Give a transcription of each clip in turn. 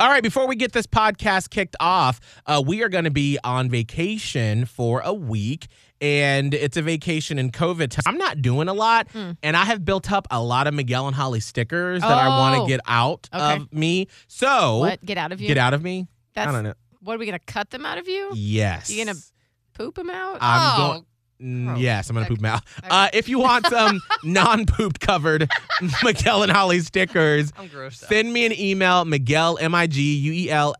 All right, before we get this podcast kicked off, we are going to be on vacation for a week, and it's a vacation in COVID time. I'm not doing a lot, and I have built up a lot of Miguel and Holly stickers that I want to get out of me. So what? Get out of you? Get out of me? That's, I don't know. What, are we going to cut them out of you? Yes. You're going to poop them out? Yes, I'm going to poop them out. If you want some non-poop covered Miguel and Holly stickers, send me an email, Miguel, M-I-G-U-E-L,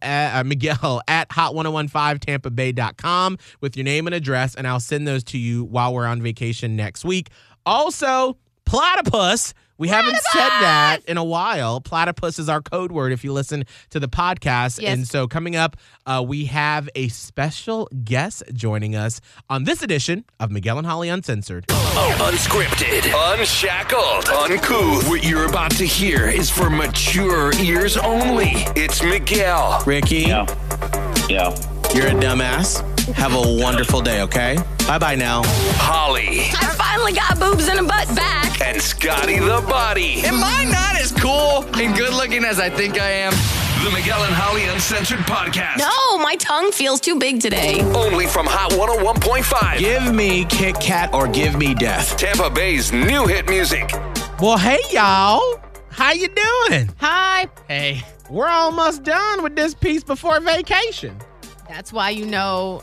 Miguel at hot1015tampabay.com with your name and address, and I'll send those to you while we're on vacation next week. Also, Platypus. We haven't said that in a while. Platypus is our code word if you listen to the podcast. Yes. And so coming up, we have a special guest joining us on this edition of Miguel and Holly Uncensored. Unscripted, unshackled, uncouth. What you're about to hear is for mature ears only. It's Miguel. Ricky. Yeah. You're a dumbass. Have a wonderful day, okay? Bye-bye now. Holly. I finally got boobs and a butt back. And Scotty the Body. Am I not as cool and good-looking as I think I am? The Miguel and Holly Uncensored Podcast. No, my tongue feels too big today. Only from Hot 101.5. Give me Kit Kat or give me death. Tampa Bay's new hit music. Well, hey, y'all. How you doing? Hi. Hey. We're almost done with this piece before vacation. That's why you know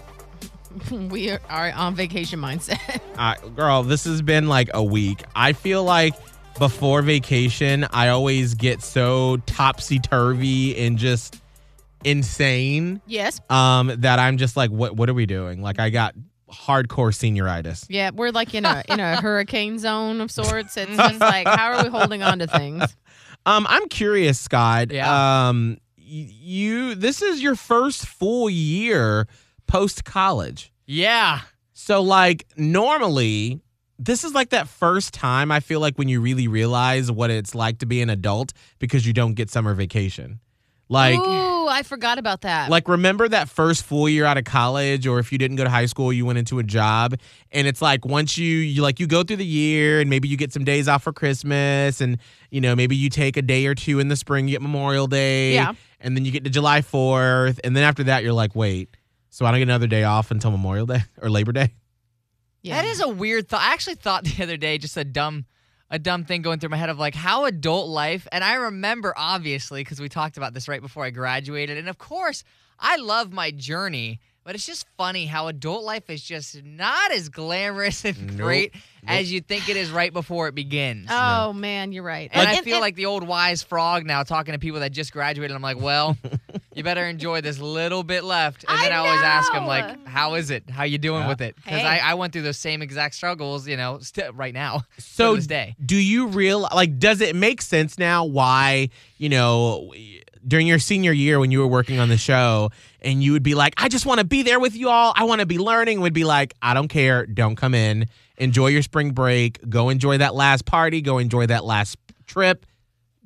we are on vacation mindset. Girl, this has been like a week. I feel like before vacation, I always get so topsy-turvy and just insane. Yes. That I'm just like, what are we doing? Like, I got hardcore senioritis. Yeah, we're like in a hurricane zone of sorts. It's just like, how are we holding on to things? I'm curious, Scott. Yeah. This is your first full year post-college. Yeah. So, like, normally, this is like that first time I feel like when you really realize what it's like to be an adult because you don't get summer vacation. Like, ooh, I forgot about that. Like, remember that first full year out of college, or if you didn't go to high school, you went into a job, and it's like once you go through the year, and maybe you get some days off for Christmas, and you know maybe you take a day or two in the spring, you get Memorial Day, yeah, and then you get to July 4th, and then after that you're like, wait, so I don't get another day off until Memorial Day or Labor Day? Yeah, that is a weird thought. I actually thought the other day just a dumb thing going through my head of like how adult life, and I remember obviously because we talked about this right before I graduated, and of course I love my journey, but it's just funny how adult life is just not as glamorous and great as you think it is right before it begins. Oh man, you're right. And I feel like the old wise frog now talking to people that just graduated. I'm like, well, you better enjoy this little bit left. And then I always ask them, like, how is it? How you doing with it? Because I went through those same exact struggles, you know, right now. So this day. Do you realize, like, does it make sense now why, you know, during your senior year when you were working on the show and you would be like, I just want to be there with you all. I want to be learning. Would be like, I don't care. Don't come in. Enjoy your spring break. Go enjoy that last party. Go enjoy that last trip.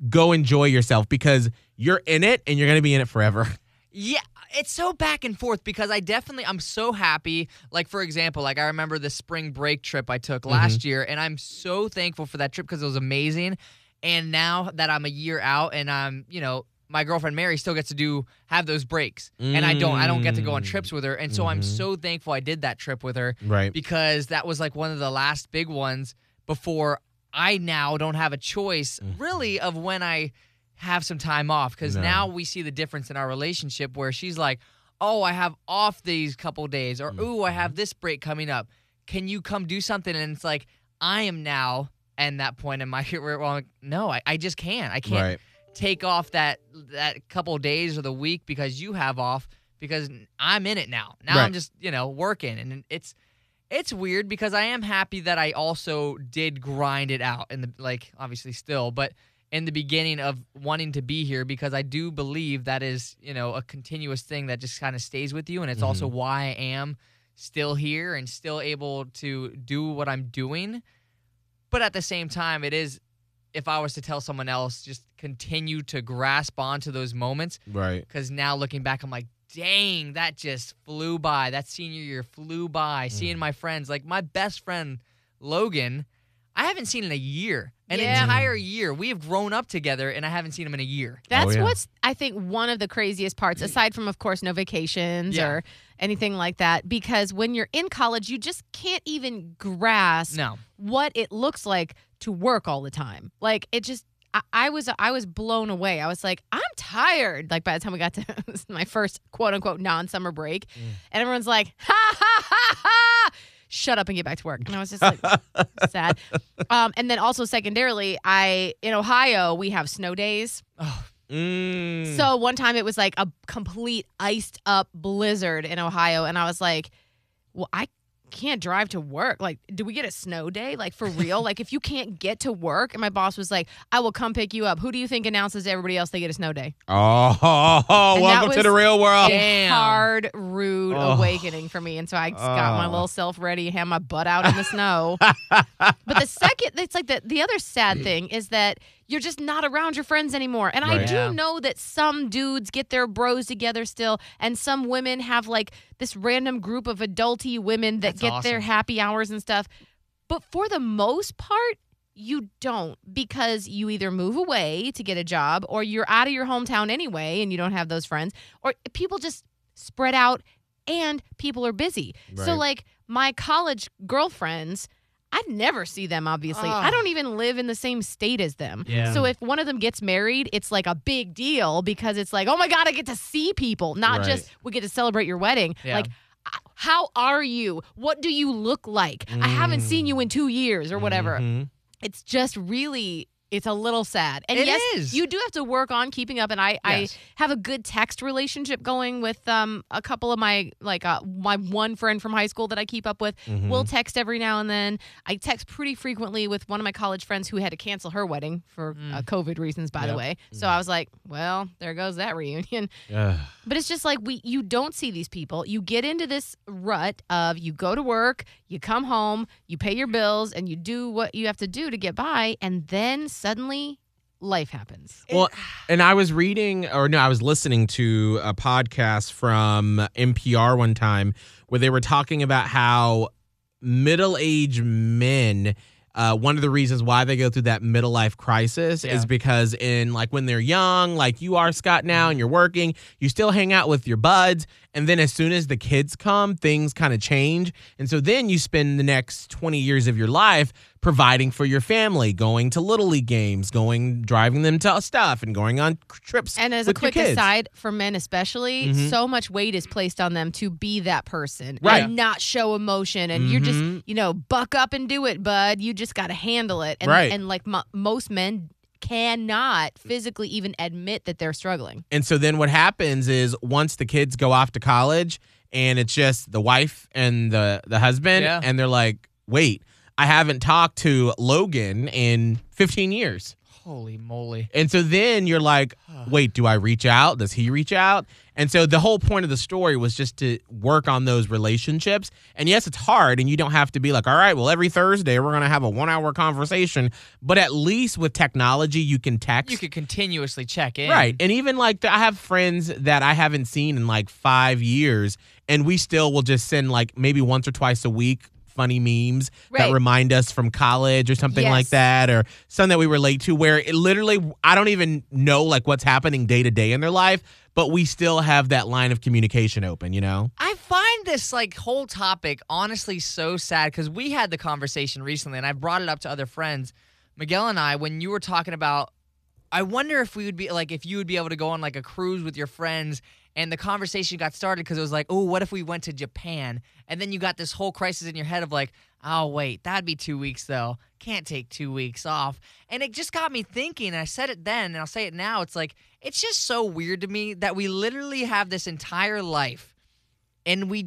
Go enjoy yourself because you're in it, and you're going to be in it forever. Yeah, it's so back and forth because I'm so happy. Like, for example, like I remember the spring break trip I took last year, and I'm so thankful for that trip because it was amazing. And now that I'm a year out and I'm, you know, my girlfriend Mary still gets to have those breaks, and I don't get to go on trips with her. And so I'm so thankful I did that trip with her because that was like one of the last big ones before I now don't have a choice really of when I have some time off because now we see the difference in our relationship where she's like, oh, I have off these couple days, or ooh, I have this break coming up. Can you come do something? And it's like, I am now at that point in my career where I'm like, no, I just can't. I can't take off that couple days or the week because you have off because I'm in it now. Now I'm just, you know, working, and it's weird because I am happy that I also did grind it out in the, like, obviously still, but in the beginning of wanting to be here because I do believe that is, you know, a continuous thing that just kind of stays with you, and it's also why I am still here and still able to do what I'm doing. But at the same time, it is, if I was to tell someone else, just continue to grasp onto those moments. Right. Because now looking back, I'm like, dang, that just flew by. That senior year flew by. Seeing my friends, like my best friend, Logan, I haven't seen in a year. An entire year. We have grown up together, and I haven't seen him in a year. That's what's, I think, one of the craziest parts, aside from, of course, no vacations or anything like that, because when you're in college, you just can't even grasp what it looks like to work all the time. Like, it just, I was blown away. I was like, I'm tired. Like, by the time we got to my first, quote-unquote, non-summer break, and everyone's like, ha, ha, ha, ha. Shut up and get back to work. And I was just like, sad. And then also secondarily, in Ohio, we have snow days. Oh. Mm. So one time it was like a complete iced up blizzard in Ohio. And I was like, well, I can't drive to work. Like, do we get a snow day? Like, for real? Like, if you can't get to work. And my boss was like, I will come pick you up. Who do you think announces to everybody else they get a snow day? Oh, welcome to the real world. Damn. Hard, rude awakening for me. And so I just got my little self ready, had my butt out in the snow. But the second, it's like the other sad thing is that you're just not around your friends anymore. And I do know that some dudes get their bros together still, and some women have like this random group of adulty women that get their happy hours and stuff. But for the most part, you don't, because you either move away to get a job, or you're out of your hometown anyway and you don't have those friends, or people just spread out and people are busy. Right. So like my college girlfriends, I never see them, obviously. I don't even live in the same state as them. Yeah. So if one of them gets married, it's like a big deal, because it's like, oh my God, I get to see people. Not just we get to celebrate your wedding. Yeah. Like, how are you? What do you look like? I haven't seen you in 2 years or whatever. Mm-hmm. It's just really... It's a little sad. And yes, you do have to work on keeping up. And I have a good text relationship going with a couple of my, like my one friend from high school that I keep up with. Mm-hmm. We'll text every now and then. I text pretty frequently with one of my college friends who had to cancel her wedding for COVID reasons, by the way. So I was like, well, there goes that reunion. But it's just like you don't see these people. You get into this rut of you go to work, you come home, you pay your bills, and you do what you have to do to get by. And then suddenly, life happens. Well, and I was listening to a podcast from NPR one time where they were talking about how middle-aged men, one of the reasons why they go through that middle life crisis is because when they're young, like you are, Scott, now, and you're working, you still hang out with your buds. And then as soon as the kids come, things kind of change. And so then you spend the next 20 years of your life providing for your family, going to Little League games, driving them to stuff, and going on trips. And as a quick aside, for men especially, so much weight is placed on them to be that person and not show emotion. And you're just, buck up and do it, bud. You just got to handle it. And, and like most men cannot physically even admit that they're struggling. And so then what happens is once the kids go off to college and it's just the wife and the husband and they're like, wait, I haven't talked to Logan in 15 years. Holy moly. And so then you're like, wait, do I reach out? Does he reach out? And so the whole point of the story was just to work on those relationships. And yes, it's hard, and you don't have to be like, all right, well, every Thursday we're going to have a 1-hour conversation. But at least with technology, you can text. You can continuously check in. Right. And even I have friends that I haven't seen in 5 years, and we still will just send maybe once or twice a week funny memes that remind us from college or something like that, or something that we relate to, where it literally, I don't even know what's happening day to day in their life, but we still have that line of communication open, I find this whole topic honestly so sad, because we had the conversation recently and I brought it up to other friends, Miguel and I, when you were talking about, I wonder if we would be if you would be able to go on a cruise with your friends. And the conversation got started because it was what if we went to Japan? And then you got this whole crisis in your head of oh, wait, that'd be 2 weeks, though. Can't take 2 weeks off. And it just got me thinking, and I said it then, and I'll say it now. It's it's just so weird to me that we literally have this entire life, and we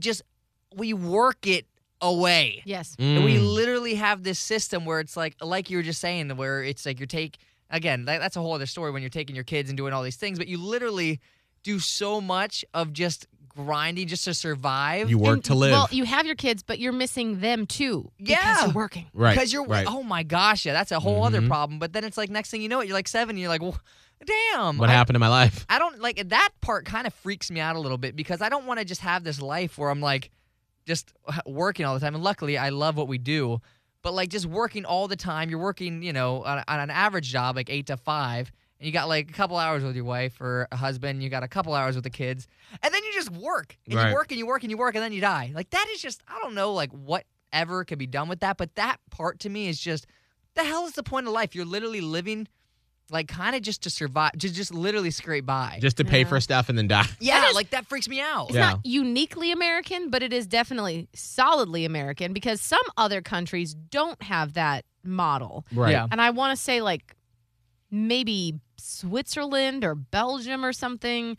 work it away. Yes. Mm. And we literally have this system where it's like you were just saying, where it's you take, again, that's a whole other story when you're taking your kids and doing all these things, but you literally do so much of just grinding just to survive. You work to live. Well, you have your kids, but you're missing them too. Yeah. Because you're working. Right. Because you're, oh my gosh, yeah, that's a whole other problem. But then it's next thing you know it, you're 7, you're well, damn. What happened to my life? I don't, that part kind of freaks me out a little bit, because I don't want to just have this life where I'm just working all the time. And luckily, I love what we do. But, like, just working all the time. You're working, you know, on an average job, like 8 to 5. And you got, like, a couple hours with your wife or a husband. You got a couple hours with the kids. And then you just work. And right. You work and you work and you work and then you die. Like, that is just, I don't know, like, whatever could be done with that. But that part to me is just, the hell is the point of life? You're literally living, like, kind of just to survive, to just literally scrape by. Just to pay for stuff and then die. Yeah, that is, like, that freaks me out. It's not uniquely American, but it is definitely solidly American because some other countries don't have that model. Right. Yeah. And I want to say, like, maybe Switzerland or Belgium or something,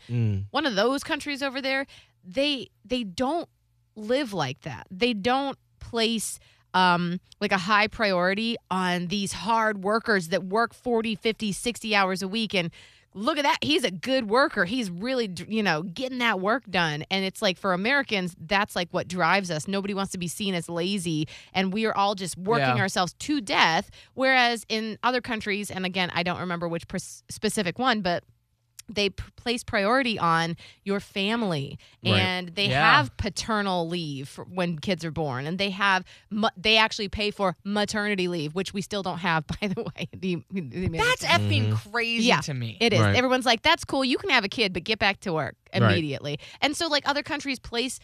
one of those countries over there, they don't live like that. They don't place... like a high priority on these hard workers that work 40, 50, 60 hours a week. And look at that. He's a good worker. He's really, you know, getting that work done. And it's like for Americans, that's like what drives us. Nobody wants to be seen as lazy. And we are all just working ourselves to death. Whereas in other countries, and again, I don't remember which specific one, but they place priority on your family, and they have paternal leave for when kids are born, and they have they actually pay for maternity leave, which we still don't have, by the way. That's effing crazy to me. It is. Right. Everyone's like, that's cool. You can have a kid, but get back to work immediately. Right. And so, like, other countries place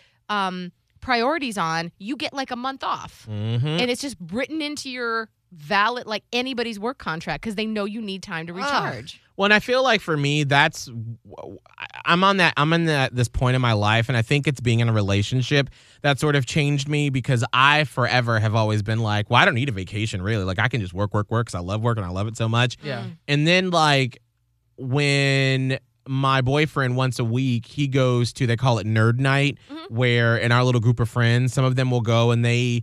priorities on, you get, like, a month off, and it's just written into your valid, like, anybody's work contract because they know you need time to recharge. Well, and I feel like for me, that's I'm on this point in my life, and I think it's being in a relationship that sort of changed me because I forever have always been like, well, I don't need a vacation really. Like I can just work because I love work and I love it so much. Yeah. And then like when my boyfriend once a week, he goes to, they call it nerd night, where in our little group of friends, some of them will go and they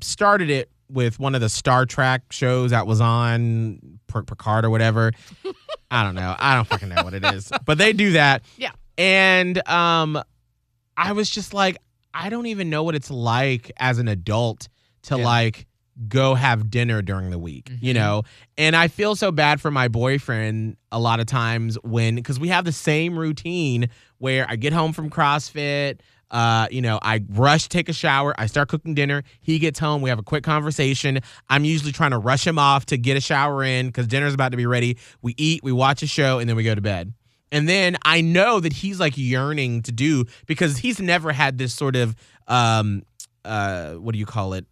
started it with one of the Star Trek shows that was on, Picard or whatever. I don't know. I don't fucking know what it is. But they do that. Yeah. And I was just like, I don't even know what it's like as an adult to like go have dinner during the week, you know? And I feel so bad for my boyfriend a lot of times because we have the same routine where I get home from CrossFit, you know, I rush, take a shower, I start cooking dinner, he gets home, we have a quick conversation, I'm usually trying to rush him off to get a shower in because dinner's about to be ready, we eat, we watch a show, and then we go to bed. And then I know that he's like yearning to do, because he's never had this sort of, what do you call it?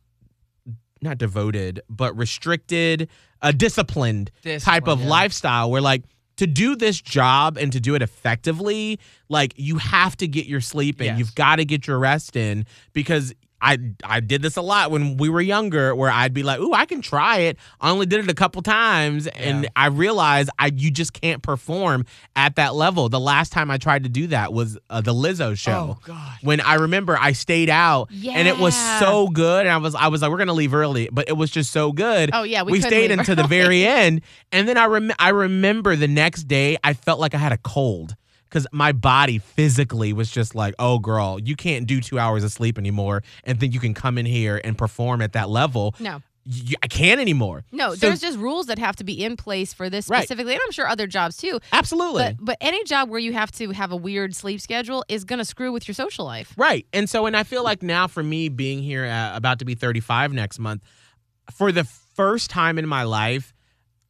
Not devoted, but restricted, disciplined type of lifestyle where like, to do this job and to do it effectively, like, you have to get your sleep in. Yes. You've got to get your rest in, because I did this a lot when we were younger where I'd be like, ooh, I can try it. I only did it a couple times, and I realized you just can't perform at that level. The last time I tried to do that was the Lizzo show. Oh, God. When I remember I stayed out, and it was so good, and I was like, we're going to leave early, but it was just so good. Oh, yeah, we stayed until the very end, and then I remember the next day I felt like I had a cold. Because my body physically was just like, oh, girl, you can't do 2 hours of sleep anymore and think you can come in here and perform at that level. No. I can't anymore. No, so, there's just rules that have to be in place for this specifically, and I'm sure other jobs too. Absolutely. But any job where you have to have a weird sleep schedule is going to screw with your social life. Right. And so, and I feel like now for me being here about to be 35 next month, for the first time in my life,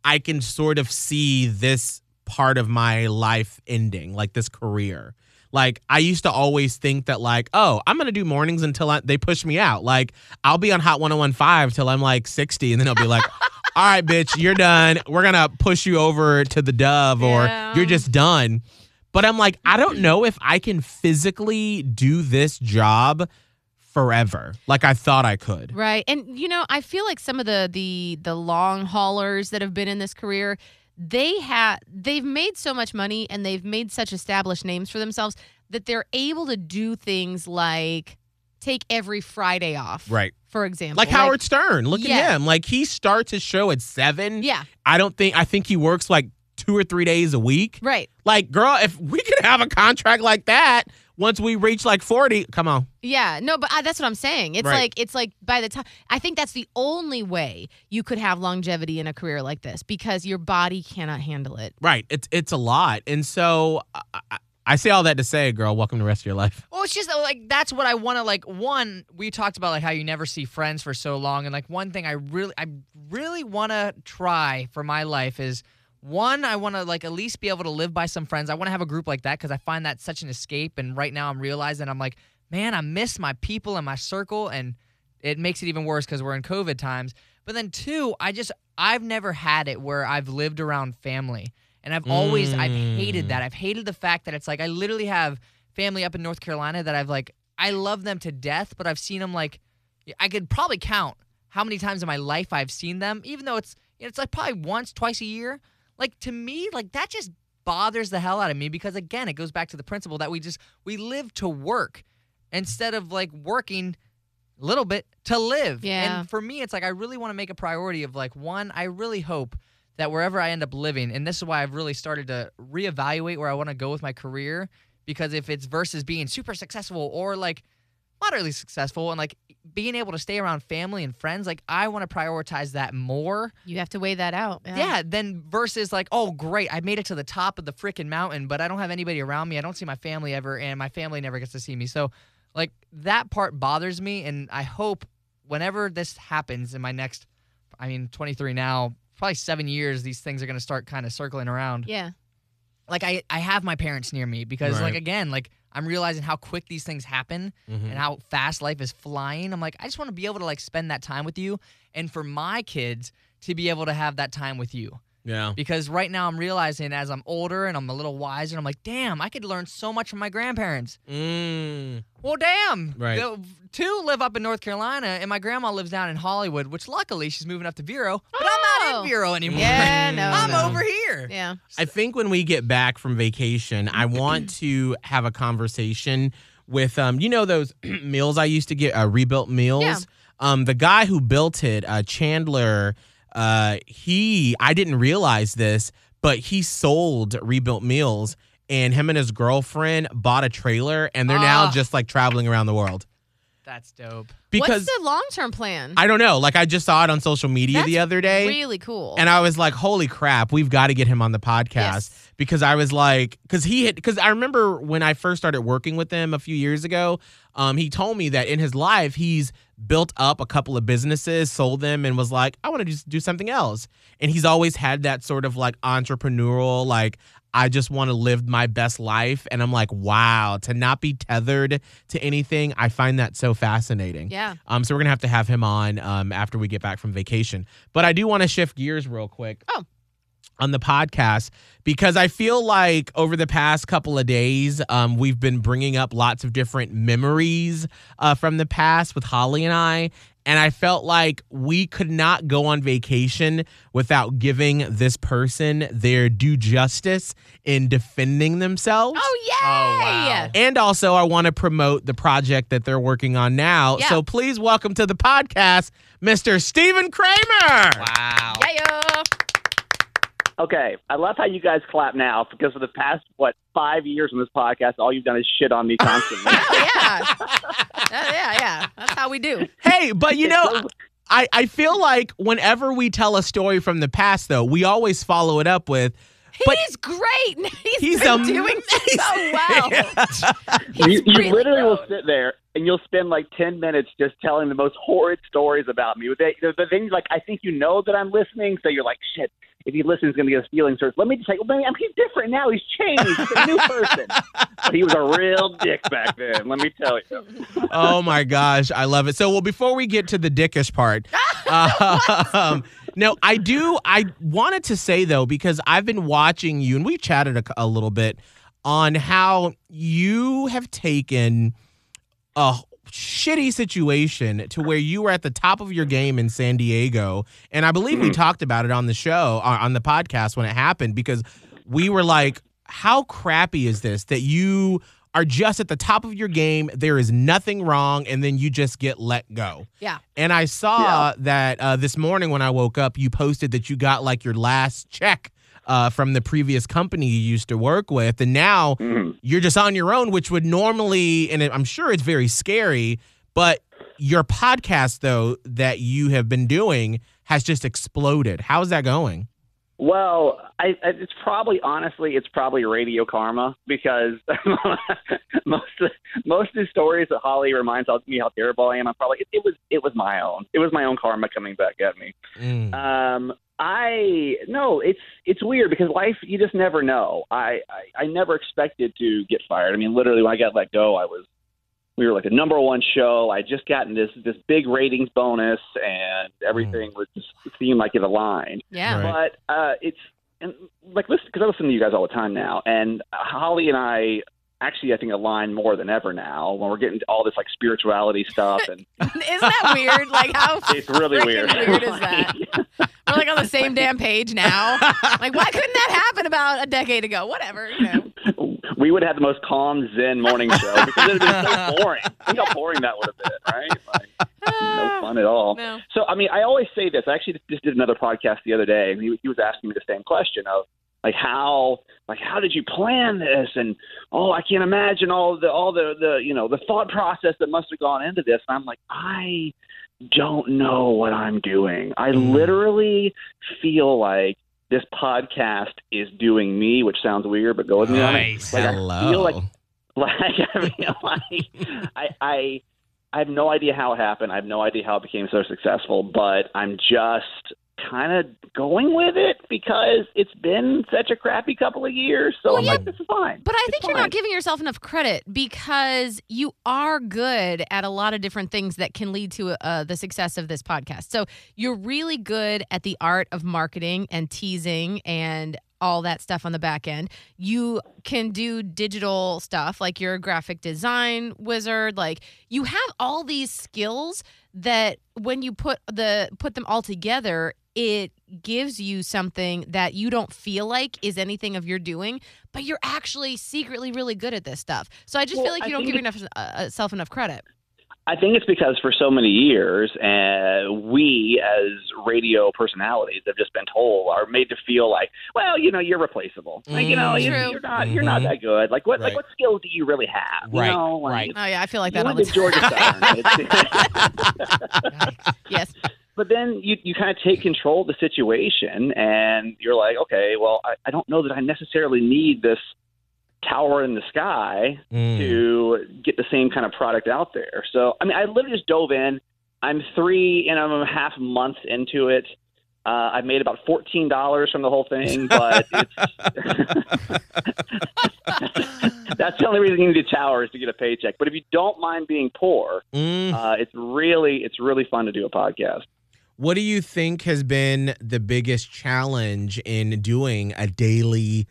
I can sort of see this part of my life ending, like this career. Like I used to always think that like, oh, I'm going to do mornings until they push me out. Like I'll be on Hot 101.5 till I'm like 60, and then I'll be like, all right, bitch, you're done. We're going to push you over to the Dove or you're just done. But I'm like, I don't know if I can physically do this job forever like I thought I could. Right. And you know, I feel like some of the long haulers that have been in this career, they've made so much money and they've made such established names for themselves that they're able to do things like take every Friday off. Right. For example. Like Howard Stern. Look at him. Like he starts his show at 7. Yeah. I think he works like 2 or 3 days a week. Right. Like, girl, if we could have a contract like that once we reach like 40, come on. Yeah. No, but that's what I'm saying. It's like, by the time, I think that's the only way you could have longevity in a career like this, because your body cannot handle it. Right. It's a lot. And so I say all that to say, girl, welcome to the rest of your life. Well, it's just like that's what I want to like. One, we talked about like how you never see friends for so long, and like one thing I really want to try for my life is one, I want to like at least be able to live by some friends. I want to have a group like that because I find that such an escape. And right now, I'm realizing I'm like, man, I miss my people and my circle, and it makes it even worse because we're in COVID times. But then two, I've never had it where I've lived around family. And I've always, I've hated that. I've hated the fact that it's like, I literally have family up in North Carolina that I've like, I love them to death, but I've seen them like, I could probably count how many times in my life I've seen them, even though it's like probably once, twice a year. Like to me, like that just bothers the hell out of me because again, it goes back to the principle that we live to work instead of like working a little bit to live. Yeah. And for me, it's like, I really want to make a priority of like one, I really hope that wherever I end up living, and this is why I've really started to reevaluate where I want to go with my career, because if it's versus being super successful or like moderately successful and like being able to stay around family and friends, like I want to prioritize that more. You have to weigh that out. Yeah, then versus like, oh, great, I made it to the top of the freaking mountain, but I don't have anybody around me. I don't see my family ever, and my family never gets to see me. So like that part bothers me, and I hope whenever this happens in my next, 23 now, probably 7 years, these things are going to start kind of circling around. Yeah. Like, I have my parents near me because, like, again, like, I'm realizing how quick these things happen and how fast life is flying. I'm like, I just want to be able to, like, spend that time with you and for my kids to be able to have that time with you. Yeah. Because right now I'm realizing as I'm older and I'm a little wiser, I'm like, damn, I could learn so much from my grandparents. Well, damn. Right. Two live up in North Carolina, and my grandma lives down in Hollywood, which luckily she's moving up to Vero, but I'm not in Vero anymore. Yeah, no, I'm over here. Yeah. I think when we get back from vacation, I want to have a conversation with, you know those meals I used to get, Rebuilt Meals? Yeah. The guy who built it, Chandler... I didn't realize this, but he sold Rebuilt Meals, and him and his girlfriend bought a trailer, and they're now just like traveling around the world. That's dope. Because what's the long-term plan? I don't know. Like, I just saw it on social media the other day. Really cool. And I was like, holy crap, we've got to get him on the podcast. Yes. Because I was like, because I remember when I first started working with him a few years ago, he told me that in his life, he's built up a couple of businesses, sold them, and was like, I want to just do something else. And he's always had that sort of like entrepreneurial, like, I just want to live my best life. And I'm like, wow, to not be tethered to anything, I find that so fascinating. Yeah. So we're going to have him on after we get back from vacation. But I do want to shift gears real quick on the podcast, because I feel like over the past couple of days, we've been bringing up lots of different memories from the past with Holly and I. And I felt like we could not go on vacation without giving this person their due justice in defending themselves. Oh, yay! Oh, wow. And also, I want to promote the project that they're working on now. Yeah. So please welcome to the podcast, Mr. Stephen Kramer. Wow. Yeah. Okay, I love how you guys clap now, because for the past, 5 years on this podcast, all you've done is shit on me constantly. Yeah. That's how we do. Hey, but you know, I feel like whenever we tell a story from the past, though, we always follow it up with, he's great. He's been doing this so well. Yeah. You literally will sit there and you'll spend like 10 minutes just telling the most horrid stories about me. The things like, I think you know that I'm listening, so you're like, shit, if he listens, he's going to get his feelings hurt. Let me just say, he's different now. He's changed. He's a new person. But he was a real dick back then, let me tell you. Oh, my gosh. I love it. So, well, before we get to the dickish part, no, I wanted to say, though, because I've been watching you, and we've chatted a little bit, on how you have taken a shitty situation to where you were at the top of your game in San Diego. And I believe we talked about it on the show, on the podcast when it happened, because we were like, how crappy is this that you are just at the top of your game, there is nothing wrong, and then you just get let go. Yeah. And I saw that this morning when I woke up, you posted that you got like your last check from the previous company you used to work with, and now you're just on your own, which would normally, and I'm sure it's very scary, but your podcast, though, that you have been doing has just exploded. How's that going? Well, it's probably, honestly, it's probably radio karma, because most of the stories that Holly reminds me how terrible I am, I'm probably, it was my own. It was my own karma coming back at me. It's weird because life, you just never know. I never expected to get fired. I mean, literally when I got let go, we were like the number one show. I just gotten this big ratings bonus, and everything was just seemed like it aligned. Yeah. Right. But it's and like listen, because I listen to you guys all the time now, and Holly and I actually I think align more than ever now when we're getting all this like spirituality stuff. And isn't that weird? Like how it's really weird is that? We're like on the same damn page now. Like why couldn't that happen about a decade ago? Whatever, you know. We would have the most calm, zen morning show because it would have been so boring. Think how boring that would have been, right? Like, no fun at all. No. So, I mean, I always say this. I actually just did another podcast the other day, and he was asking me the same question of, like, how did you plan this? And, I can't imagine all the thought process that must have gone into this. And I'm like, I don't know what I'm doing. I literally feel like this podcast is doing me, which sounds weird, but go with me on it. I feel I have no idea how it happened. I have no idea how it became so successful, but I'm just kind of going with it because it's been such a crappy couple of years. So this is fine. But I think you're not giving yourself enough credit because you are good at a lot of different things that can lead to the success of this podcast. So you're really good at the art of marketing and teasing and all that stuff on the back end. You can do digital stuff, like you're a graphic design wizard. Like you have all these skills that when you put them all together, it gives you something that you don't feel like is anything of your doing, but you're actually secretly really good at this stuff. So I just feel like you don't give yourself enough credit. I think it's because for so many years, we as radio personalities have just been told or made to feel like, well, you know, you're replaceable. Like, you know, you're not that good. Like, what like what skill do you really have? Right. You know, like, oh yeah, I feel like that all the time. George Stern. Yes. But then you kind of take control of the situation, and you're like, okay, well, I don't know that I necessarily need this tower in the sky to get the same kind of product out there. So, I mean, I literally just dove in. I'm 3.5 months into it. I've made about $14 from the whole thing, but that's the only reason you need a tower is to get a paycheck. But if you don't mind being poor, it's really fun to do a podcast. What do you think has been the biggest challenge in doing a daily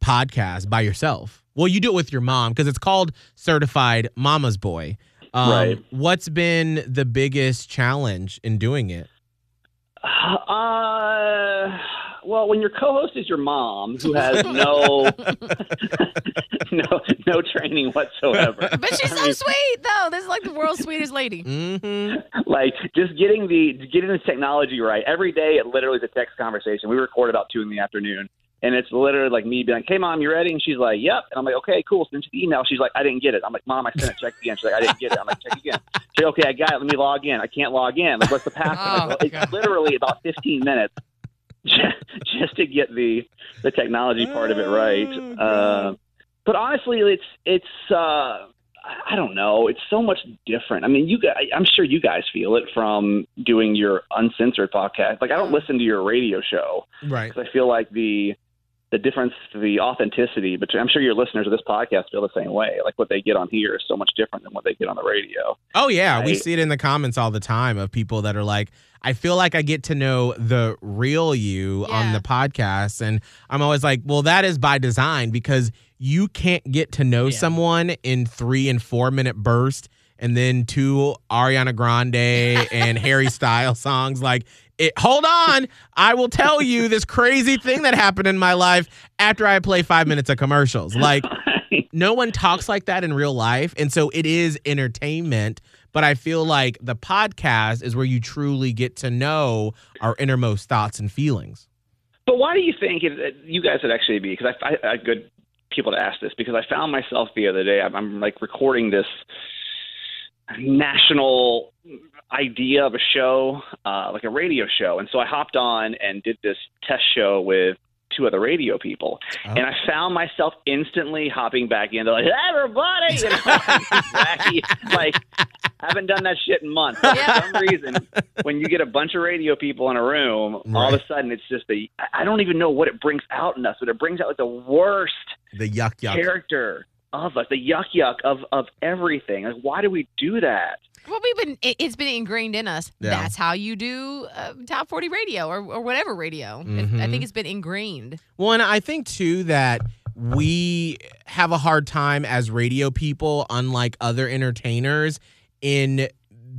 podcast by yourself? Well, you do it with your mom because it's called Certified Mama's Boy. Right. What's been the biggest challenge in doing it? Well, when your co-host is your mom, who has no training whatsoever. But she's so sweet, though. This is like the world's sweetest lady. Mm-hmm. Like just getting the technology right every day. It literally is a text conversation. We record about 2 p.m. And it's literally like me being like, hey, Mom, you ready? And she's like, yep. And I'm like, okay, cool. So then she emails. She's like, I didn't get it. I'm like, Mom, I sent it. Check again. She's like, I didn't get it. I'm like, check again. She's like, okay, I got it. Let me log in. I can't log in. Like, what's the password? Oh, like, well, it's literally about 15 minutes just to get the technology part of it right. But honestly, it's I don't know. It's so much different. I mean, I'm sure you guys feel it from doing your uncensored podcast. Like, I don't listen to your radio show. Right. Because I feel like the difference, the authenticity between, I'm sure your listeners of this podcast feel the same way. Like what they get on here is so much different than what they get on the radio. Oh yeah. Right? We see it in the comments all the time of people that are like, I feel like I get to know the real you on the podcast. And I'm always like, well, that is by design because you can't get to know someone in 3 and 4 minute bursts. And then 2 Ariana Grande and Harry Styles songs. Like, hold on, I will tell you this crazy thing that happened in my life after I play 5 minutes of commercials. Like, no one talks like that in real life. And so it is entertainment. But I feel like the podcast is where you truly get to know our innermost thoughts and feelings. But why do you think you guys would actually be? Because I good people to ask this because I found myself the other day. I'm like recording this national idea of a show, like a radio show. And so I hopped on and did this test show with two other radio people. Oh. And I found myself instantly hopping back into like, everybody, you know, like I haven't done that shit in months. But for some reason, when you get a bunch of radio people in a room, all of a sudden it's just the, I don't even know what it brings out in us, but it brings out like the worst character of us, the yuck of everything. Like, why do we do that? Well, it's been ingrained in us. Yeah. That's how you do Top 40 radio or whatever radio. Mm-hmm. I think it's been ingrained. Well, and I think, too, that we have a hard time as radio people, unlike other entertainers, in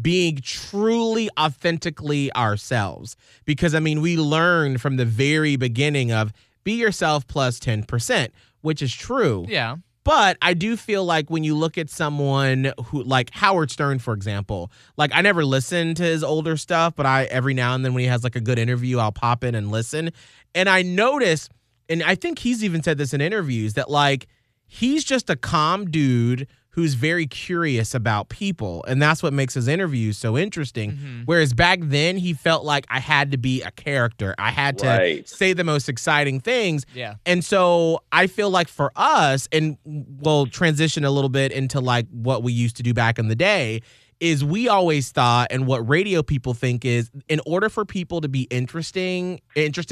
being truly authentically ourselves. Because, I mean, we learned from the very beginning of be yourself plus 10%, which is true. Yeah. But I do feel like when you look at someone who, like Howard Stern, for example, like I never listened to his older stuff, but I every now and then when he has like a good interview, I'll pop in and listen. And I notice, and I think he's even said this in interviews, that like he's just a calm dude who's very curious about people. And that's what makes his interviews so interesting. Mm-hmm. Whereas back then he felt like I had to be a character. I had to say the most exciting things. Yeah. And so I feel like for us, and we'll transition a little bit into like what we used to do back in the day, is we always thought, and what radio people think is, in order for people to be interested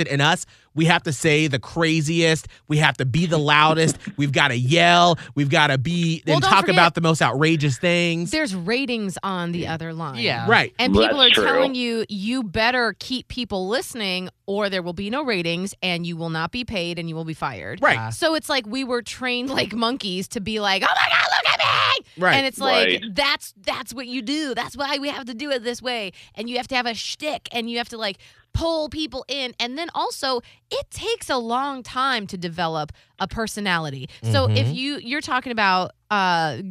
in us, we have to say the craziest, we have to be the loudest, we've got to yell, we've got to be, and talk about the most outrageous things. There's ratings on the other line. Yeah. Right. And people are telling you, you better keep people listening or there will be no ratings and you will not be paid and you will be fired. Right. So it's like we were trained like monkeys to be like, oh my God, look at me! Right. And it's like, that's what you do. That's why we have to do it this way. And you have to have a shtick and you have to like pull people in. And then also it takes a long time to develop a personality. Mm-hmm. So if you're talking about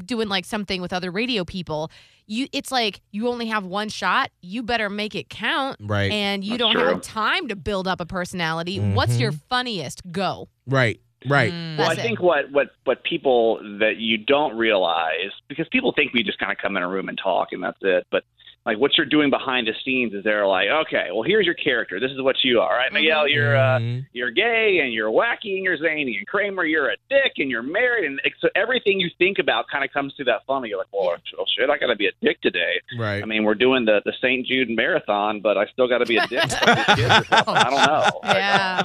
doing like something with other radio people, it's like you only have one shot. You better make it count. Right. And you don't have time to build up a personality. Mm-hmm. What's your funniest go? Right. Right. Well, I think what people that you don't realize, because people think we just kind of come in a room and talk and that's it. But like what you're doing behind the scenes is they're like, okay, well, here's your character. This is what you are. Right, Miguel, you're gay and you're wacky and you're zany, and Kramer, you're a dick and you're married. And so everything you think about kind of comes through that funnel. You're like, well, shit, I got to be a dick today. Right. I mean, we're doing the St. Jude marathon, but I still got to be a dick. I don't know. Yeah.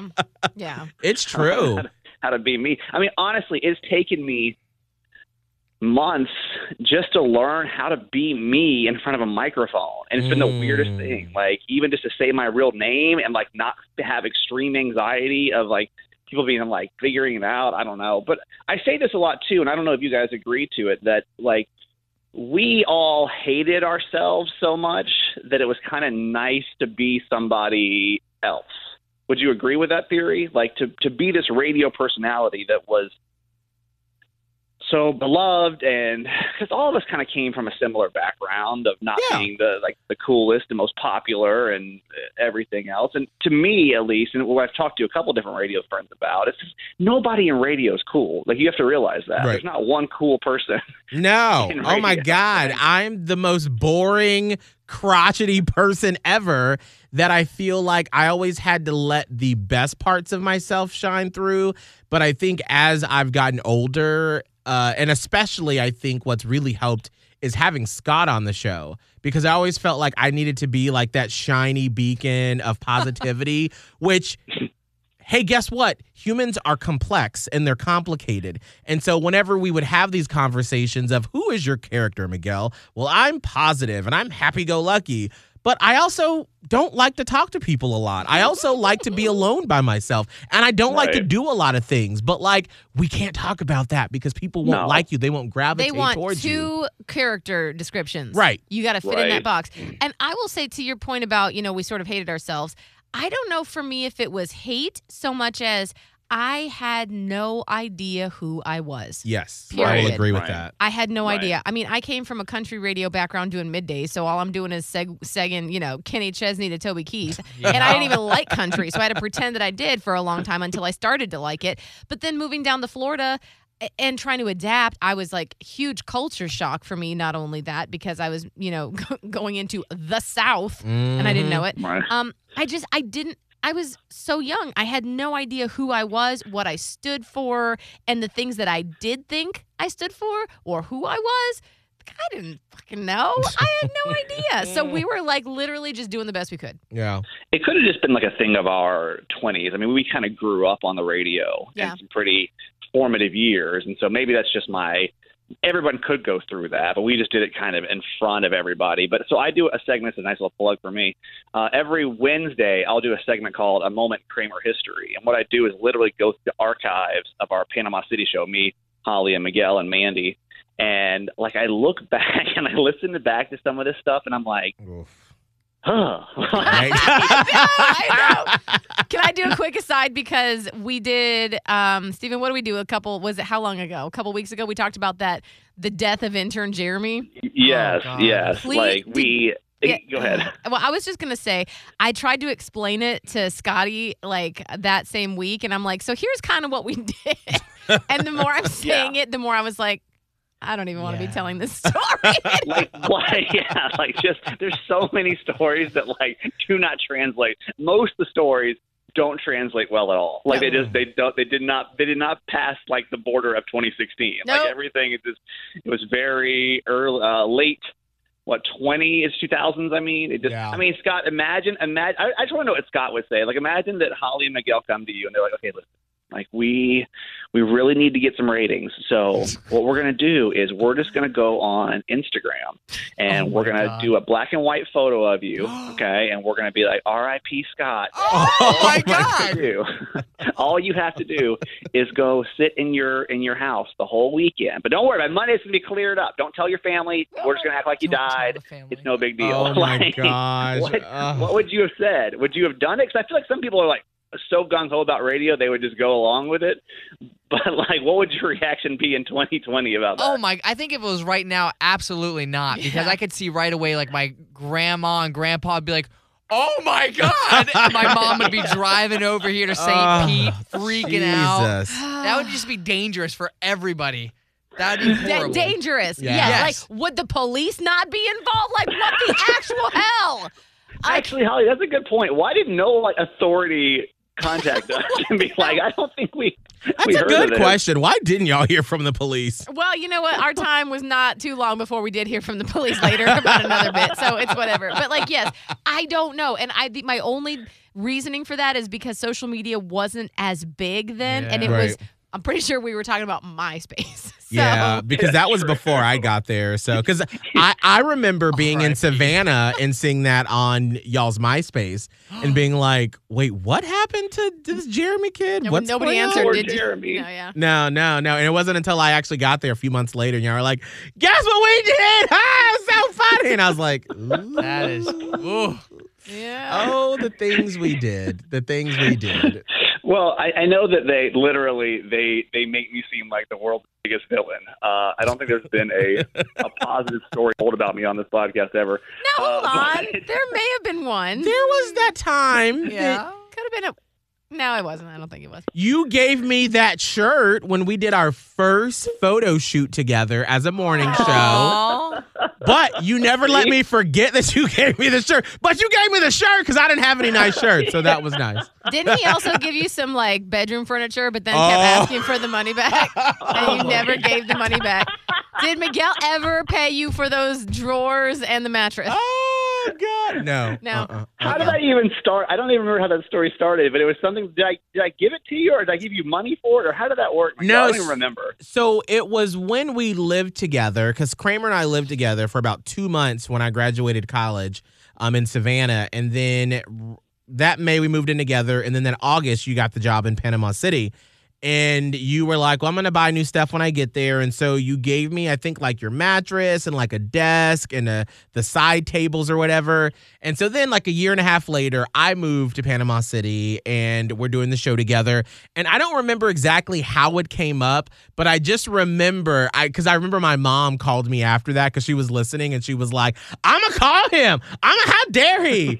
Yeah. It's true. How to be me. I mean, honestly, it's taken me months just to learn how to be me in front of a microphone. And it's been the weirdest thing. Like, even just to say my real name and, like, not to have extreme anxiety of, like, people being, like, figuring it out. I don't know. But I say this a lot, too, and I don't know if you guys agree to it, that, like, we all hated ourselves so much that it was kind of nice to be somebody else. Would you agree with that theory? Like to be this radio personality that was so beloved, and because all of us kind of came from a similar background of not being the coolest and most popular and everything else. And to me, at least, and what I've talked to a couple different radio friends about, it's just, nobody in radio is cool. Like you have to realize that there's not one cool person. No. Oh my God. I'm the most boring, crotchety person ever, that I feel like I always had to let the best parts of myself shine through. But I think as I've gotten older, and especially I think what's really helped is having Scott on the show, because I always felt like I needed to be like that shiny beacon of positivity, which, hey, guess what? Humans are complex and they're complicated. And so whenever we would have these conversations of who is your character, Miguel? Well, I'm positive and I'm happy-go-lucky, but I also don't like to talk to people a lot. I also like to be alone by myself, and I don't like to do a lot of things. But, like, we can't talk about that because people won't like you. They won't gravitate towards you. They want two character descriptions. Right. You got to fit in that box. And I will say to your point about, you know, we sort of hated ourselves, I don't know for me if it was hate so much as I had no idea who I was. Yes, I will agree with that. I had no idea. I mean, I came from a country radio background doing midday, so all I'm doing is segging, you know, Kenny Chesney to Toby Keith. Yeah. And I didn't even like country, so I had to pretend that I did for a long time until I started to like it. But then moving down to Florida, and trying to adapt, I was like, huge culture shock for me. Not only that, because I was, you know, going into the South and I didn't know it. I was so young. I had no idea who I was, what I stood for, and the things that I did think I stood for or who I was. I didn't fucking know. I had no idea. So we were like literally just doing the best we could. Yeah. It could have just been like a thing of our 20s. I mean, we kind of grew up on the radio in some pretty formative years. And so maybe that's just my – everyone could go through that, but we just did it kind of in front of everybody. But so I do a segment. It's a nice little plug for me. Every Wednesday, I'll do a segment called A Moment in Kramer History. And what I do is literally go through the archives of our Panama City show, me, Holly, and Miguel, and Mandy. And, like, I look back and I listen back to some of this stuff, and I'm like, huh. I know. Can I do a quick aside? Because we did, Stephen, what do we do? How long ago? A couple weeks ago, we talked about that, the death of intern Jeremy. Yes. Go ahead. Well, I was just going to say, I tried to explain it to Scotty like that same week, and I'm like, so here's kind of what we did. And the more I'm saying it, the more I was like, I don't even want to be telling this story. There's so many stories that like do not translate. Most of the stories don't translate well at all. Like they did not pass like the border of 2016. Nope. Like everything is just, it was very early, late. What 2000s? I mean, it just. Yeah. I mean, Scott, imagine. I just want to know what Scott would say. Like, imagine that Holly and Miguel come to you and they're like, okay, listen. Like, we really need to get some ratings. So what we're going to do is we're just going to go on Instagram, and we're going to do a black and white photo of you, okay? And we're going to be like, R.I.P. Scott. All you have to do is go sit in your house the whole weekend. But don't worry, by Monday it's going to be cleared up. Don't tell your family. We're just going to act like you died. It's no big deal. Oh, my gosh. What would you have said? Would you have done it? Because I feel like some people are like, so gung-ho about radio, they would just go along with it. But, like, what would your reaction be in 2020 about that? Oh, my – I think if it was right now, absolutely not. Because I could see right away, like, my grandma and grandpa would be like, oh, my God. My mom would be driving over here to St. Pete, freaking out. That would just be dangerous for everybody. That would be horrible. Dangerous. Yes. Like, would the police not be involved? Like, what the actual hell? Actually, Holly, that's a good point. Why didn't no authority contact us and be like, I don't think we heard of this. That's a good question. Why didn't y'all hear from the police? Well, you know what? Our time was not too long before we did hear from the police later about another bit, so it's whatever. But, like, yes, I don't know. And my only reasoning for that is because social media wasn't as big then, and it was – I'm pretty sure we were talking about MySpace. So. Yeah, because that was before I got there. So, because I remember being in Savannah and seeing that on y'all's MySpace and being like, "Wait, what happened to this Jeremy kid?" No, nobody answered. Did Jeremy? No. And it wasn't until I actually got there a few months later, and y'all were like, "Guess what we did? Ah, it's so funny!" And I was like, "That is, oh, the things we did." Well, I know that they literally they make me seem like the world's biggest villain. I don't think there's been a positive story told about me on this podcast ever. No, hold on. There may have been one. There was that time. Yeah. Could have been No, it wasn't. I don't think it was. You gave me that shirt when we did our first photo shoot together as a morning show. But you never let me forget that you gave me the shirt. But you gave me the shirt because I didn't have any nice shirts, so that was nice. Didn't he also give you some, like, bedroom furniture but then kept asking for the money back? And you never gave the money back. Did Miguel ever pay you for those drawers and the mattress? God, no. How did I even start? I don't even remember how that story started, but it was something. Did I give it to you, or did I give you money for it, or how did that work? No, I don't even remember. So it was when we lived together, because Kramer and I lived together for about 2 months when I graduated college, in Savannah, and then that May we moved in together, and then that August you got the job in Panama City, and you were like, "Well, I'm gonna buy new stuff when I get there," and so you gave me, I think, like your mattress and like a desk and the side tables or whatever. And so then, like a year and a half later, I moved to Panama City and we're doing the show together. And I don't remember exactly how it came up, but I just remember because I remember my mom called me after that because she was listening and she was like, "I'ma call him. How dare he?"